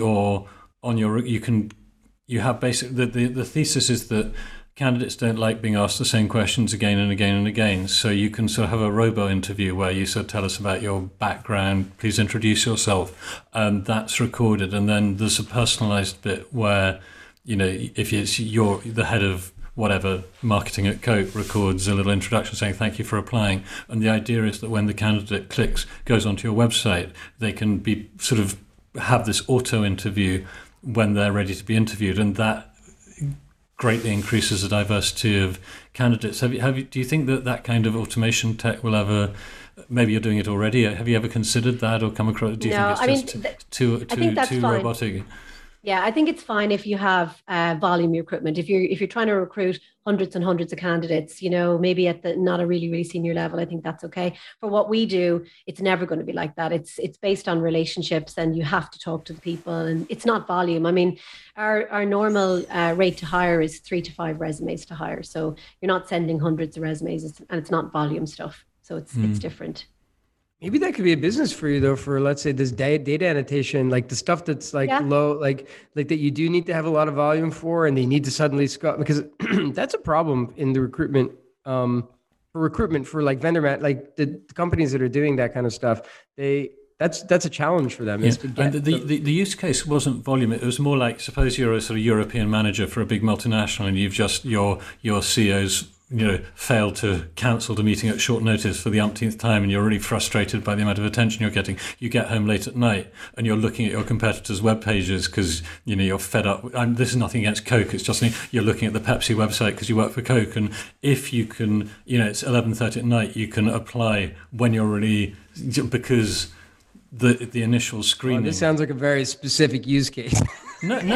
thesis is that candidates don't like being asked the same questions again and again and again. So you can sort of have a robo-interview where you sort of tell us about your background, please introduce yourself, and that's recorded. And then there's a personalized bit where, you know, if you're the head of whatever, marketing at Coke, records a little introduction saying thank you for applying. And the idea is that when the candidate clicks, goes onto your website, they can be sort of have this auto-interview when they're ready to be interviewed. And that greatly increases the diversity of candidates. Do you think that kind of automation tech will ever, maybe you're doing it already, have you ever considered that or come across, do you think it's too robotic? Yeah, I think it's fine if you have volume recruitment. If you're trying to recruit hundreds and hundreds of candidates, you know, maybe at the not a really, really senior level, I think that's okay. For what we do, it's never going to be like that. It's based on relationships, and you have to talk to the people, and it's not volume. I mean, our normal rate to hire is 3 to 5 resumes to hire. So you're not sending hundreds of resumes, and it's not volume stuff. So it's different. Maybe that could be a business for you, though, for, let's say, this data annotation, like the stuff that's like low, like that you do need to have a lot of volume for, and they need to suddenly scope, because that's a problem in the recruitment, for like vendor, like the companies that are doing that kind of stuff, that's a challenge for them. Yeah. And the use case wasn't volume. It was more like, suppose you're a sort of European manager for a big multinational, and you've just, your CEO's, you know, failed to cancel the meeting at short notice for the umpteenth time, and you're really frustrated by the amount of attention you're getting. You get home late at night and you're looking at your competitors' web pages because, you know, you're fed up. This is nothing against Coke. It's just you're looking at the Pepsi website because you work for Coke. And if you can, you know, it's 11:30 at night, you can apply when you're really, because the initial screening. This sounds like a very specific use case. No. Anyway,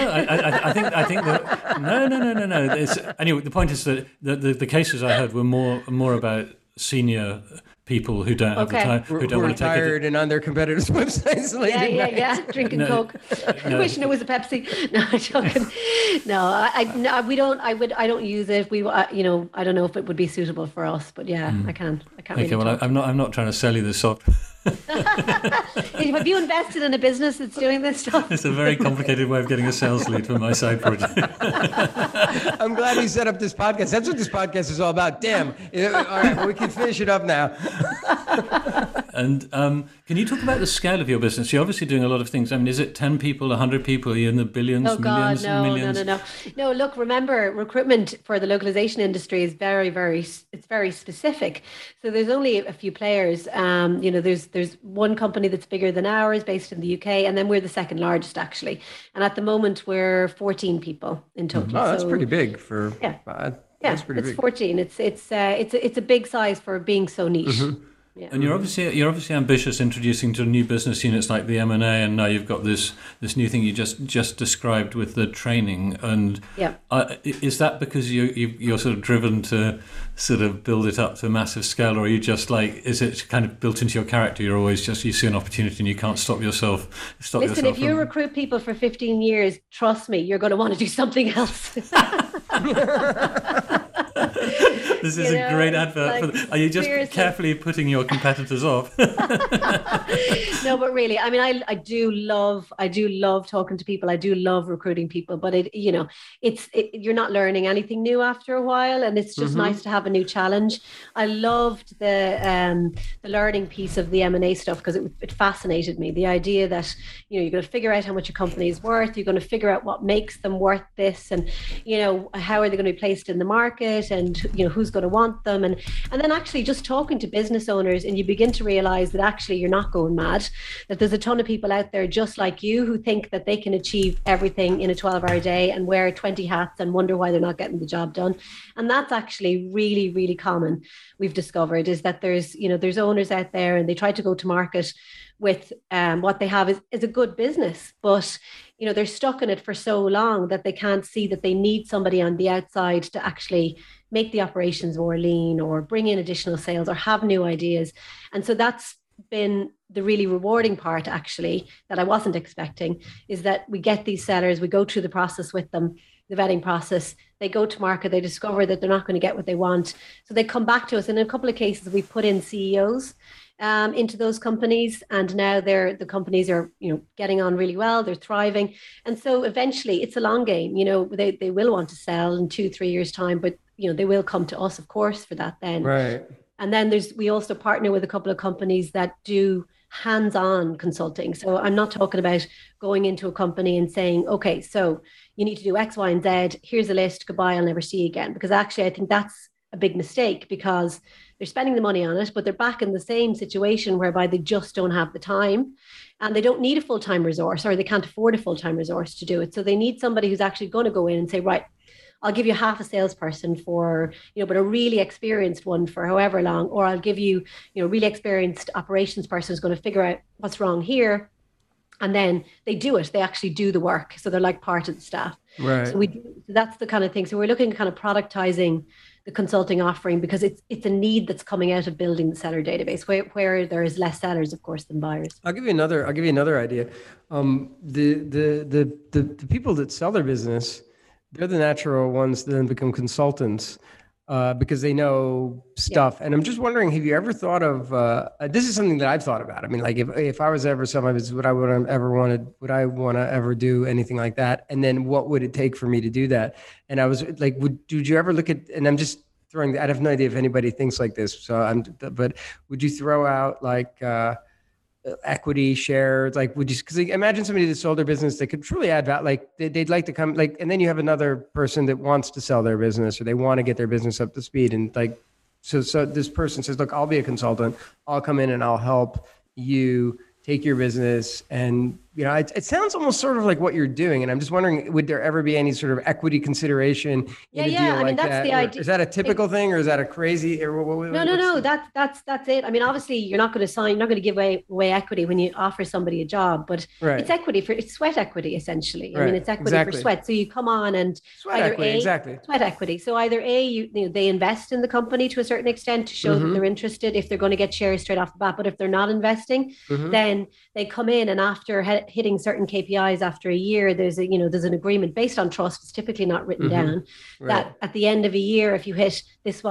the point is that the cases I heard were more about senior people who don't have the time, who don't want to take it. Retired and on their competitors' websites late at night. Yeah, drinking Coke. I wish it was a Pepsi. No, I'm joking. I don't use it. I don't know if it would be suitable for us, but yeah, I can't. Okay, really I'm not trying to sell you this software. Have you invested in a business that's doing this stuff? It's a very complicated way of getting a sales lead for my side project. I'm glad we set up this podcast. That's what this podcast is all about. Damn. All right, well, we can finish it up now. And can you talk about the scale of your business? You're obviously doing a lot of things. I mean, is it 10 people, 100 people? Are you in the billions, millions? No. Look, remember, recruitment for the localization industry is very, very, it's very specific. So there's only a few players. You know, there's one company that's bigger than ours based in the UK, and then we're the second largest, actually. And at the moment, we're 14 people in total. Oh, that's pretty big for... Yeah, that's pretty big. 14. It's a big size for being so niche. Mm-hmm. Yeah. And you're obviously ambitious, introducing to new business units like the M&A, and now you've got this new thing you just described with the training. And is that because you're sort of driven to sort of build it up to a massive scale, or are you just like, is it kind of built into your character? You're always just, you see an opportunity and you can't stop yourself. Listen, if you recruit people for 15 years, trust me, you're going to want to do something else. This is a great advert. Like, are you just seriously carefully putting your competitors off? No, but really, I mean, I do love talking to people. I do love recruiting people, but you're not learning anything new after a while, and it's just nice to have a new challenge. I loved the learning piece of the M&A stuff because it fascinated me. The idea that you're going to figure out how much your company is worth, you're going to figure out what makes them worth this, and how are they going to be placed in the market, and who's going to want them, and then actually just talking to business owners, and you begin to realize that actually you're not going mad, that there's a ton of people out there just like you who think that they can achieve everything in a 12-hour day and wear 20 hats and wonder why they're not getting the job done. And that's actually really, really common, we've discovered, is that there's owners out there and they try to go to market with what they have is a good business, but they're stuck in it for so long that they can't see that they need somebody on the outside to actually make the operations more lean or bring in additional sales or have new ideas. And so that's been the really rewarding part, actually, that I wasn't expecting, is that we get these sellers, we go through the process with them, the vetting process, they go to market, they discover that they're not going to get what they want. So they come back to us. And in a couple of cases, we put in CEOs into those companies, and now the companies are getting on really well, they're thriving. And so eventually it's a long game, they will want to sell in 2-3 years time, but they will come to us, of course, for that then. Right. And then we also partner with a couple of companies that do hands-on consulting. So I'm not talking about going into a company and saying, okay, so you need to do X, Y, and Z. Here's a list. Goodbye. I'll never see you again. Because actually, I think that's a big mistake, because they're spending the money on it, but they're back in the same situation whereby they just don't have the time, and they don't need a full-time resource, or they can't afford a full-time resource to do it. So they need somebody who's actually going to go in and say, right, I'll give you half a salesperson for, but a really experienced one for however long, or I'll give you, really experienced operations person who's going to figure out what's wrong here. And then they do it. They actually do the work. So they're like part of the staff. Right. So that's the kind of thing. So we're looking at kind of productizing the consulting offering, because it's a need that's coming out of building the seller database where there is less sellers, of course, than buyers. I'll give you another idea. The people that sell their business, they're the natural ones that then become consultants because they know stuff. Yeah. And I'm just wondering, have you ever thought of, this is something that I've thought about. I mean, like if I was ever somebody, would I want to ever do anything like that? And then what would it take for me to do that? And I was like, did you ever look at, and I'm just throwing, I have no idea if anybody thinks like this. But would you throw out like, equity shares, like would you? Because imagine somebody that sold their business, they could truly add value. Like they'd like to come, like, and then you have another person that wants to sell their business, or they want to get their business up to speed, and like, so this person says, look, I'll be a consultant. I'll come in and I'll help you take your business, and it sounds almost sort of like what you're doing. And I'm just wondering, would there ever be any sort of equity consideration? Yeah. I mean, that's the idea. Is that a typical thing, or is that a crazy? No. That's it. I mean, obviously, you're not going to give away equity when you offer somebody a job, but it's equity it's sweat equity essentially. Right. I mean, it's equity for sweat. So you come on and sweat equity, sweat equity. So either they invest in the company to a certain extent to show that they're interested if they're going to get shares straight off the bat, but if they're not investing, then they come in and after hitting certain KPIs after a year, there's an agreement based on trust. It's typically not written down that at the end of a year, if you hit this,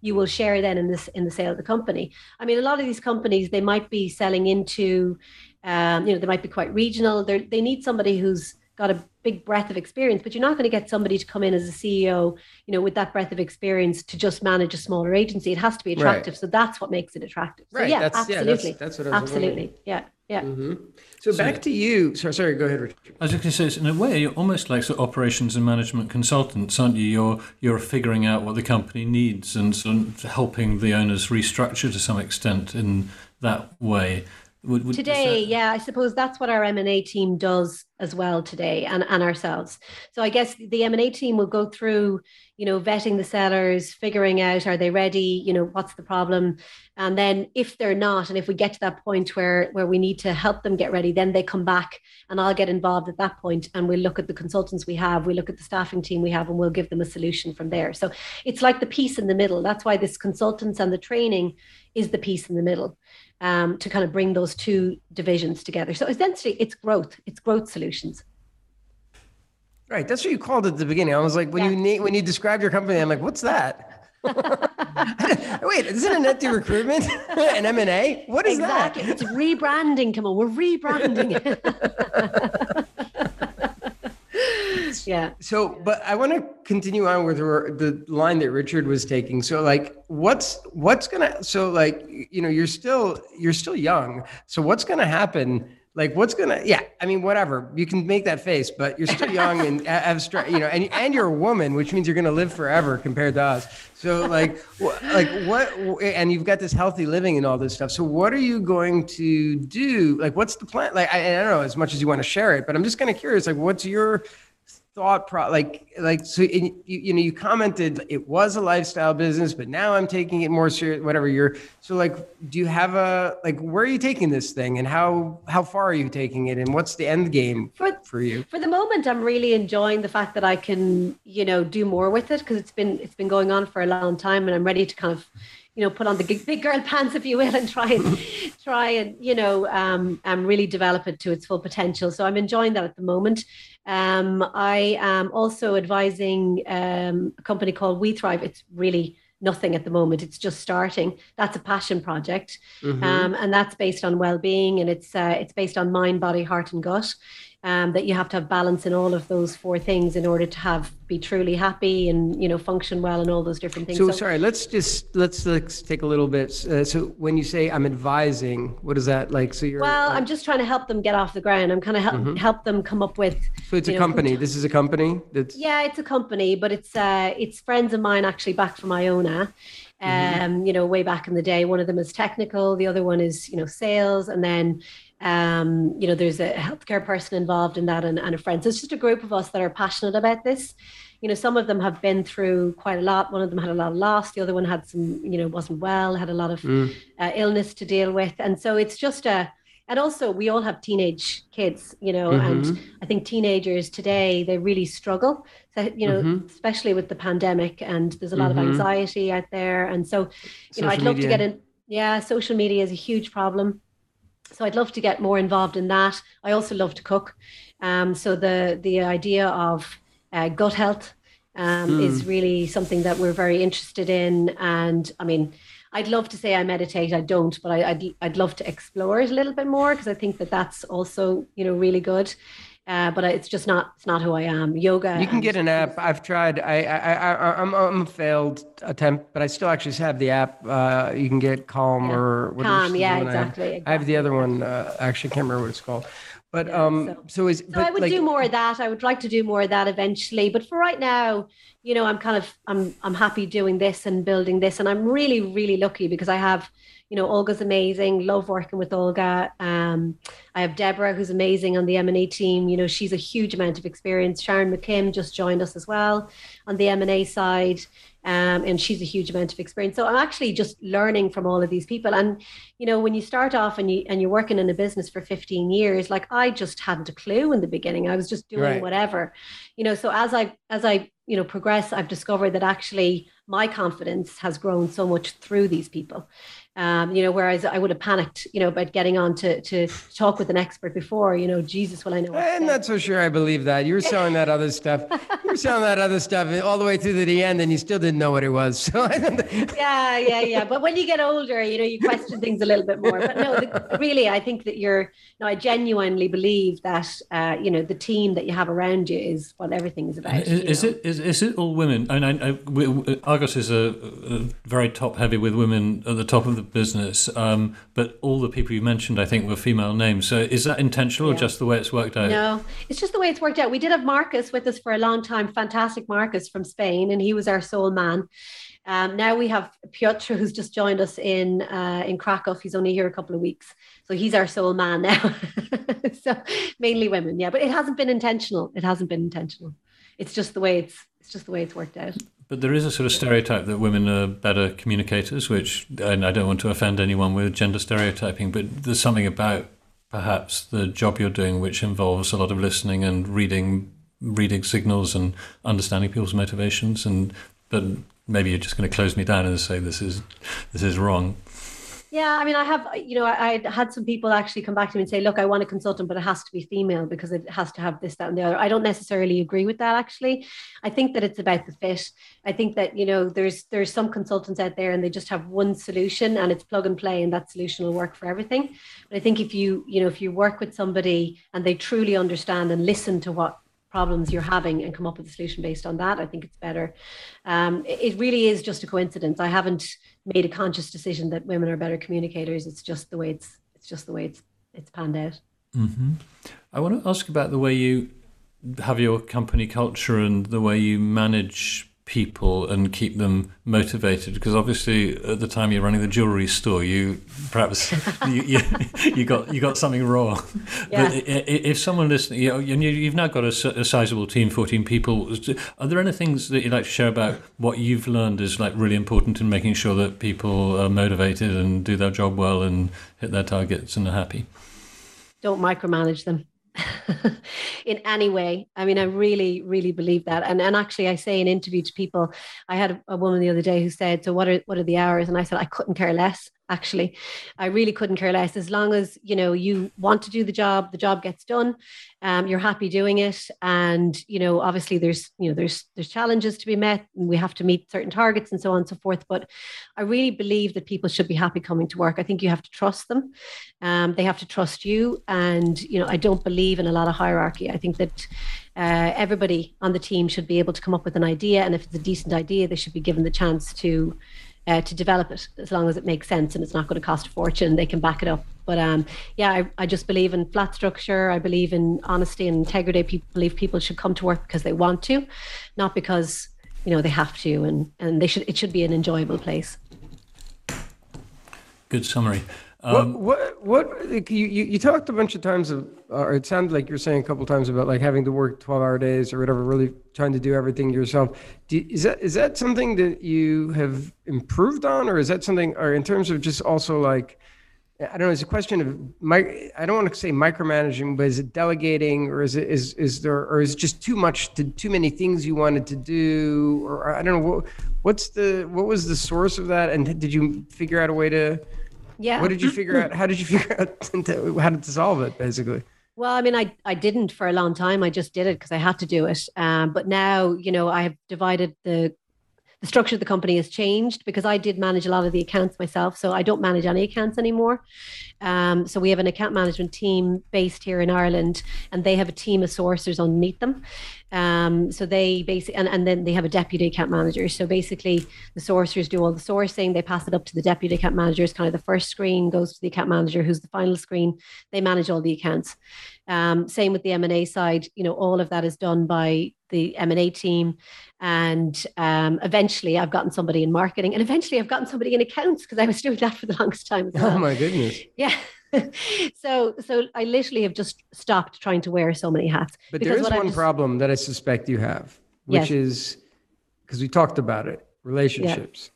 you will share then in the sale of the company. I mean, a lot of these companies, they might be selling into, they might be quite regional. They need somebody who's got a big breadth of experience, but you're not going to get somebody to come in as a CEO, with that breadth of experience to just manage a smaller agency. It has to be attractive. Right. So that's what makes it attractive. Right. So yeah, that's, absolutely. Yeah, that's what I was wondering. Yeah. Yeah. Mm-hmm. So back to you. Sorry, go ahead, Richard. I was just going to say, in a way, you're almost like sort of operations and management consultants, aren't you? You're figuring out what the company needs and sort of helping the owners restructure to some extent in that way. I suppose that's what our M&A team does as well today, and ourselves. So I guess the M&A team will go through, vetting the sellers, figuring out, are they ready? What's the problem? And then if they're not, and if we get to that point where we need to help them get ready, then they come back and I'll get involved at that point. And we'll look at the consultants we have, we look at the staffing team we have, and we'll give them a solution from there. So it's like the piece in the middle. That's why this consultants and the training is the piece in the middle, to kind of bring those two divisions together. So essentially it's growth solutions. Right. That's what you called it at the beginning. I was like, when you described your company, I'm like, what's that? Wait, is it an empty recruitment? An M&A? What is exactly. that? It's rebranding. Come on, we're rebranding it. Yeah. So, but I want to continue on with the line that Richard was taking. So like, what's going to, so like, you know, you're still young. So what's going to happen? Like what's going to, yeah, I mean, whatever, you can make that face, but you're still young and have strength, you know, and you're a woman, which means you're going to live forever compared to us. So like what, and you've got this healthy living and all this stuff. So what are you going to do? Like, what's the plan? Like, I don't know as much as you want to share it, but I'm just kind of curious, like, what's your thought? So you know, you commented it was a lifestyle business, but now I'm taking it more serious, whatever you're, so like, do you have a, like, where are you taking this thing and how far are you taking it? And what's the end game for you? For the moment, I'm really enjoying the fact that I can, you know, do more with it. Cause it's been going on for a long time and I'm ready to kind of, you know, put on the big girl pants, if you will, and try and, you know, really develop it to its full potential. So I'm enjoying that at the moment. I am also advising a company called We Thrive. It's really nothing at the moment. It's just starting. That's a passion project. Mm-hmm. And that's based on well-being, and it's based on mind, body, heart, and gut. That you have to have balance in all of those four things in order to be truly happy and, you know, function well and all those different things. So sorry, let's take a little bit. So when you say I'm advising, what is that like? So you're I'm just trying to help them get off the ground. I'm kind of help them come up with. So it's a company. This is a company. It's a company, but it's friends of mine actually back from Iona. You know, way back in the day, one of them is technical, the other one is, you know, sales, and then you know, there's a healthcare person involved in that and a friend. So it's just a group of us that are passionate about this. You know, some of them have been through quite a lot. One of them had a lot of loss. The other one had some, you know, wasn't well, had a lot of illness to deal with. And so it's just and also we all have teenage kids, you know, and I think teenagers today, they really struggle. So, you know, especially with the pandemic, and there's a lot of anxiety out there. And so, you know, I'd love to get in. Yeah. Social media is a huge problem. So I'd love to get more involved in that. I also love to cook. So the idea of gut health is really something that we're very interested in. And I mean, I'd love to say I meditate. I don't, but I'd love to explore it a little bit more, because I think that that's also, you know, really good. But it's not who I am. Yoga. You can get an app. I've tried. I'm a failed attempt, but I still actually have the app. You can get Calm or whatever. Calm, yeah, exactly. I have the other one. Actually, I can't remember what it's called. But I would do more of that. I would like to do more of that eventually. But for right now, you know, I'm happy doing this and building this, and I'm really, really lucky because I have. You know, Olga's amazing. Love working with Olga. I have Deborah, who's amazing on the M&A team. You know, she's a huge amount of experience. Sharon McKim just joined us as well on the M&A side. And she's a huge amount of experience. So I'm actually just learning from all of these people. And, you know, when you start off and you're working in a business for 15 years, like I just hadn't a clue in the beginning. I was just doing whatever, you know, so as I, you know, progress, I've discovered that actually my confidence has grown so much through these people. You know, whereas I would have panicked, you know, about getting on to talk with an expert before, you know, Jesus, will I know? I'm not so sure I believe that. You were selling that other stuff. All the way through to the end, and you still didn't know what it was. So yeah. But when you get older, you know, you question things a little bit more. But no, really, I think that I genuinely believe that, you know, the team that you have around you is what everything is about. Is it all women? I mean, Argos is a very top heavy with women at the top of the business, but all the people you mentioned I think were female names. So is that intentional or just the way it's worked out? No, it's just the way it's worked out. We did have Marcus with us for a long time, fantastic Marcus from Spain, and he was our sole man. Now we have Piotr, who's just joined us in Krakow. He's only here a couple of weeks, so he's our sole man now. So mainly women, but it hasn't been intentional. It's just the way it's worked out. But there is a sort of stereotype that women are better communicators, which, and I don't want to offend anyone with gender stereotyping, but there's something about perhaps the job you're doing which involves a lot of listening and reading signals and understanding people's motivations. But maybe you're just going to close me down and say this is wrong. Yeah, I mean, I have, you know, I had some people actually come back to me and say, look, I want a consultant, but it has to be female because it has to have this, that, and the other. I don't necessarily agree with that, actually. I think that it's about the fit. I think that, you know, there's some consultants out there and they just have one solution and it's plug and play and that solution will work for everything. But I think if you work with somebody and they truly understand and listen to what problems you're having and come up with a solution based on that, I think it's better. It really is just a coincidence. I haven't made a conscious decision that women are better communicators. It's just the way it's panned out. Mm-hmm. I want to ask about the way you have your company culture and the way you manage people and keep them motivated, because obviously at the time you're running the jewelry store, you perhaps you got something wrong. Yeah. But if someone listening, you've now got a sizable team, 14 people. Are there any things that you'd like to share about what you've learned is like really important in making sure that people are motivated and do their job well and hit their targets and are happy? Don't micromanage them in any way. I mean, I really, really believe that. And actually, I say in interview to people, I had a woman the other day who said, so what are the hours? And I said, I couldn't care less. Actually, I really couldn't care less. As long as, you know, you want to do the job gets done, you're happy doing it. And, you know, obviously there's challenges to be met and we have to meet certain targets and so on and so forth. But I really believe that people should be happy coming to work. I think you have to trust them. They have to trust you. And, you know, I don't believe in a lot of hierarchy. I think that everybody on the team should be able to come up with an idea. And if it's a decent idea, they should be given the chance to develop it, as long as it makes sense and it's not going to cost a fortune, they can back it up. But I just believe in flat structure. I believe in honesty and integrity. People believe people should come to work because they want to, not because, you know, they have to, and it should be an enjoyable place. Good summary. What you talked a bunch of times of, or it sounded like you were saying a couple of times about like having to work 12-hour days or whatever, really trying to do everything yourself. Is that something that you have improved on, or is that something, or in terms of just also like, I don't know, it's a question of I don't want to say micromanaging, but is it delegating, or is it just too many things you wanted to do, or I don't know, what was the source of that, and did you figure out a way to? Yeah. What did you figure out? How did you figure out how to solve it, basically? Well, I mean, I didn't for a long time. I just did it because I had to do it. But now, you know, I have divided the structure of the company has changed, because I did manage a lot of the accounts myself. So I don't manage any accounts anymore. So we have an account management team based here in Ireland, and they have a team of sourcers underneath them. So they basically, and then they have a deputy account manager. So basically the sourcers do all the sourcing. They pass it up to the deputy account managers, kind of the first screen goes to the account manager, who's the final screen. They manage all the accounts. Same with the M&A side, you know, all of that is done by the M&A team. And eventually I've gotten somebody in marketing, and eventually I've gotten somebody in accounts, because I was doing that for the longest time as well. Oh my goodness. Yeah. So I literally have just stopped trying to wear so many hats. But there is problem that I suspect you have, which is, because we talked about it, relationships.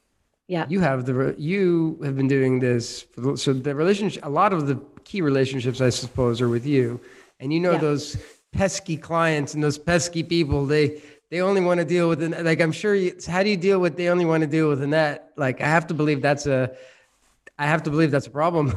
Yeah. You have been doing this. So the relationship, a lot of the key relationships, I suppose, are with you. And you know, those pesky clients and those pesky people, they only want to deal with, like, I'm sure how do you deal with, they only want to deal with a net? Like, I have to believe that's a problem.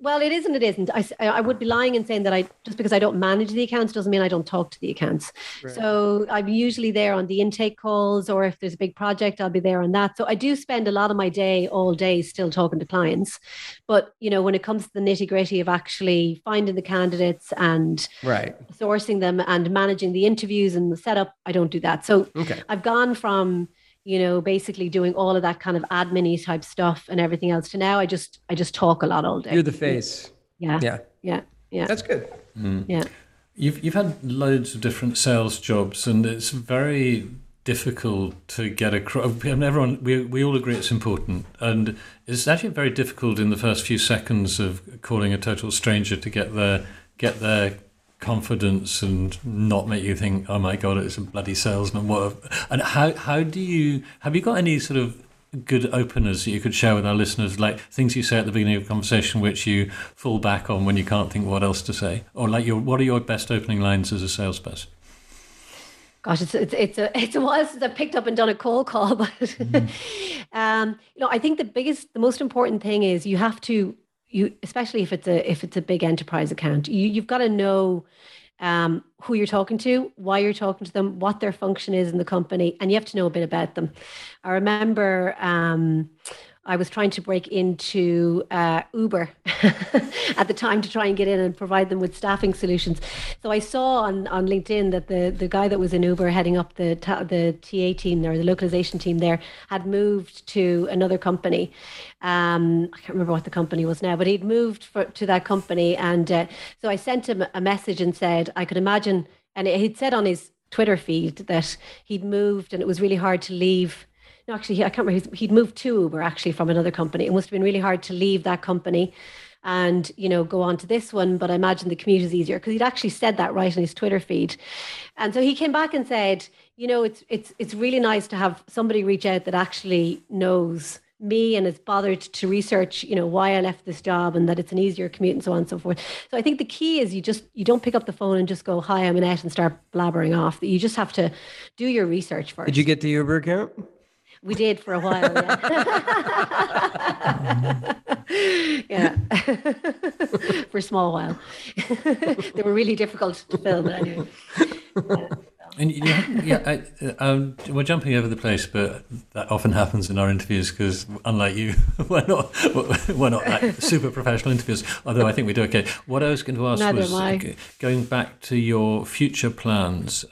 Well, it is and it isn't. I would be lying in saying that just because I don't manage the accounts doesn't mean I don't talk to the accounts. Right. So I'm usually there on the intake calls, or if there's a big project, I'll be there on that. So I do spend a lot of my day, all day, still talking to clients. But, you know, when it comes to the nitty gritty of actually finding the candidates and sourcing them and managing the interviews and the setup, I don't do that. So I've gone from, you know, basically doing all of that kind of admin-y type stuff and everything else to now I just talk a lot all day. You're the face. Yeah. Yeah. Yeah. Yeah. That's good. Mm. Yeah. You've had loads of different sales jobs, and it's very difficult to get across. Everyone, we all agree it's important, and it's actually very difficult in the first few seconds of calling a total stranger to get their confidence and not make you think, oh my god, it's a bloody salesman. What? And how do you, have you got any sort of good openers that you could share with our listeners, like things you say at the beginning of a conversation which you fall back on when you can't think what else to say, or like what are your best opening lines as a salesperson? Gosh, it's a while since I've picked up and done a call, but I think the most important thing is you have to, especially if it's a big enterprise account, you've got to know who you're talking to, why you're talking to them, what their function is in the company, and you have to know a bit about them. I remember I was trying to break into Uber at the time to try and get in and provide them with staffing solutions. So I saw on LinkedIn that the guy that was in Uber heading up the TA team or the localization team there had moved to another company. I can't remember what the company was now, but he'd moved to that company. And so I sent him a message and said, I could imagine, and he'd said on his Twitter feed that he'd moved and it was really hard to leave. No, actually, I can't remember. He'd moved to Uber actually from another company. It must have been really hard to leave that company and, go on to this one. But I imagine the commute is easier, because he'd actually said that right on his Twitter feed. And so he came back and said, it's really nice to have somebody reach out that actually knows me and is bothered to research, why I left this job and that it's an easier commute and so on and so forth. So I think the key is you don't pick up the phone and just go, hi, I'm Annette, and start blabbering off. You just have to do your research first. Did you get the Uber account? We did for a while, yeah. Yeah, for a small while. They were really difficult to film, but anyway. Yeah. And we're jumping over the place, but that often happens in our interviews because, unlike you, we're not like super professional interviews. Although I think we do okay. What I was going to ask was going back to your future plans.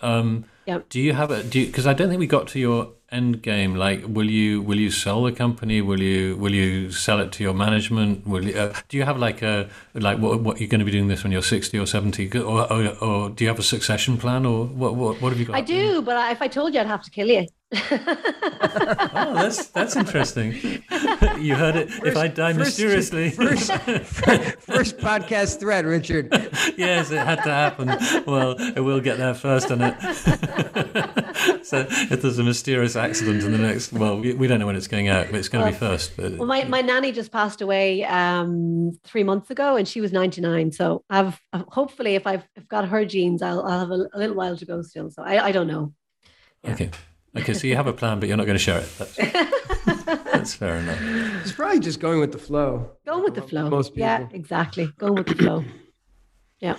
Yep. Do you have because I don't think we got to your end game. Like, will you sell the company? Will you sell it to your management? Do you have what you're going to be doing this when you're 60 or 70, or do you have a succession plan, or what have you got? I do, but if I told you, I'd have to kill you. Oh, that's interesting. You heard it. If I die mysteriously. First podcast thread, Richard. Yes, it had to happen. Well, it will get there first, and it. So if there's a mysterious accident in the next, we don't know when it's going out, but it's going to be first. But my nanny just passed away 3 months ago, and she was 99. So hopefully, if I've got her genes, I'll have a little while to go still. So I don't know. Yeah. Okay, so you have a plan, but you're not going to share it. That's fair enough. It's probably just going with the flow. Going with the flow. Most people. Yeah, exactly. Going with the flow. Yeah.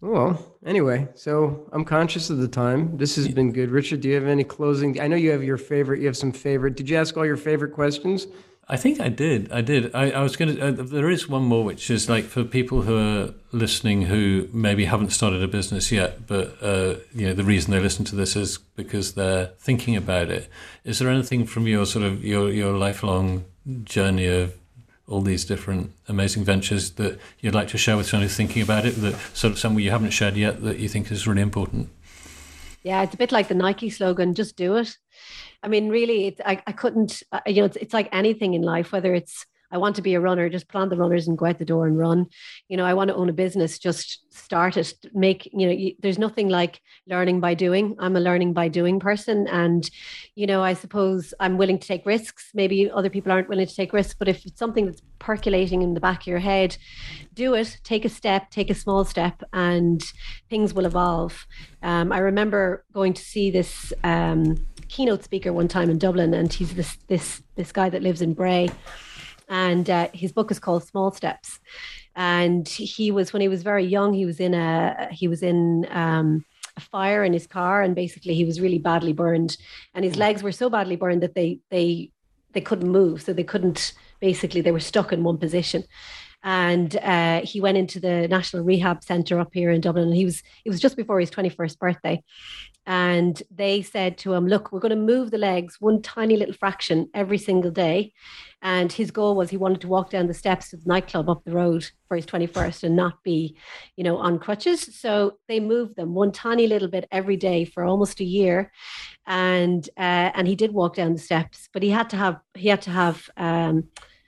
Well, anyway, so I'm conscious of the time. This has been good. Richard, do you have any closing? I know you have some favorite. Did you ask all your favorite questions? I think I did. I was going to. There is one more, which is like for people who are listening who maybe haven't started a business yet, but the reason they listen to this is because they're thinking about it. Is there anything from your sort of your lifelong journey of all these different amazing ventures that you'd like to share with someone who's thinking about it? That sort of somewhere you haven't shared yet that you think is really important. Yeah, it's a bit like the Nike slogan: "Just do it." I mean, really, I couldn't, it's like anything in life, whether it's, I want to be a runner, just put on the runners and go out the door and run. I want to own a business, just start it, there's nothing like learning by doing. I'm a learning by doing person. And, I suppose I'm willing to take risks. Maybe other people aren't willing to take risks, but if it's something that's percolating in the back of your head, do it, take a small step, and things will evolve. I remember going to see this, keynote speaker one time in Dublin, and he's this guy that lives in Bray, and his book is called Small Steps. And he was, when he was very young, he was in a fire in his car, and basically he was really badly burned, and his legs were so badly burned that they couldn't move, so they couldn't, basically they were stuck in one position. And he went into the National Rehab Center up here in Dublin, and it was just before his 21st birthday. And they said to him, look, we're going to move the legs one tiny little fraction every single day. And his goal was he wanted to walk down the steps to the nightclub up the road for his 21st and not be, on crutches. So they moved them one tiny little bit every day for almost a year. And he did walk down the steps, but he had to have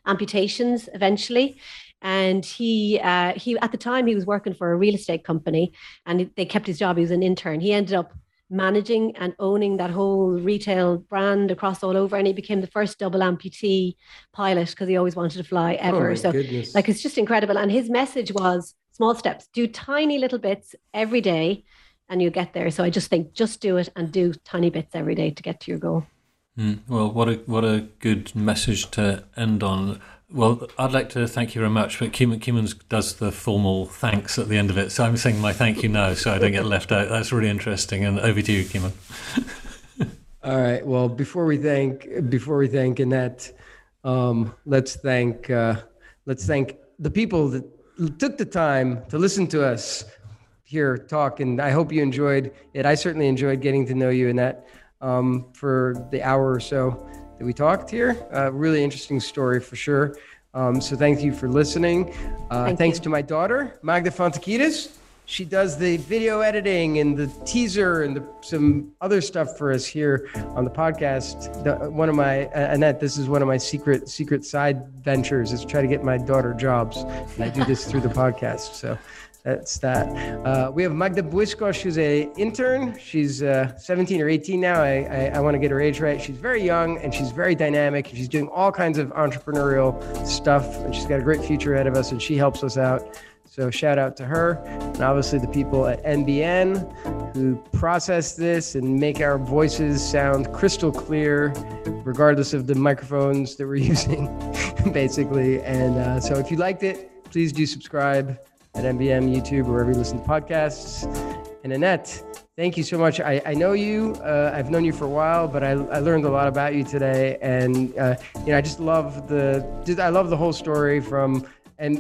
amputations eventually. And he at the time he was working for a real estate company, and they kept his job. He was an intern. He ended up managing and owning that whole retail brand across all over, and he became the first double amputee pilot because he always wanted to fly ever. Goodness. It's just incredible. And his message was small steps, do tiny little bits every day and you'll get there. So I just think just do it and do tiny bits every day to get to your goal. Well, what a good message to end on. Well, I'd like to thank you very much, but Keeman does the formal thanks at the end of it, so I'm saying my thank you now so I don't get left out. That's really interesting, and over to you, Keeman. All right. Well, before we thank Annette, let's thank the people that took the time to listen to us here talk, and I hope you enjoyed it. I certainly enjoyed getting to know you, Annette, for the hour or so that we talked here. Really interesting story for sure. So thank you for listening. Thanks to my daughter, Magda Fontekidis. She does the video editing and the teaser and some other stuff for us here on the podcast. Annette, this is one of my secret side ventures, is to try to get my daughter jobs. And I do this through the podcast. So that's that. We have Magda Blasco. She's an intern. She's 17 or 18 now. I want to get her age right. She's very young and she's very dynamic. She's doing all kinds of entrepreneurial stuff, and she's got a great future ahead of us, and she helps us out. So shout out to her, and obviously the people at NBN who process this and make our voices sound crystal clear, regardless of the microphones that we're using, basically. And so if you liked it, please do subscribe at NBM, YouTube, wherever you listen to podcasts. And Annette, thank you so much. I know you. I've known you for a while, but I learned a lot about you today. And I just love the whole story from and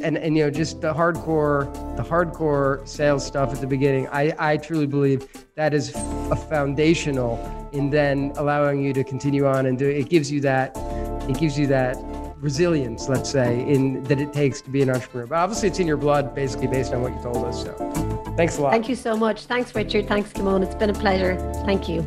just the hardcore sales stuff at the beginning. I truly believe that is a foundational in then allowing you to continue on and do it. It gives you that resilience, let's say, in that it takes to be an entrepreneur. But obviously it's in your blood, basically, based on what you told us. So thanks a lot. Thank you so much. Thanks, Richard. Thanks, Kimon. It's been a pleasure. Thank you.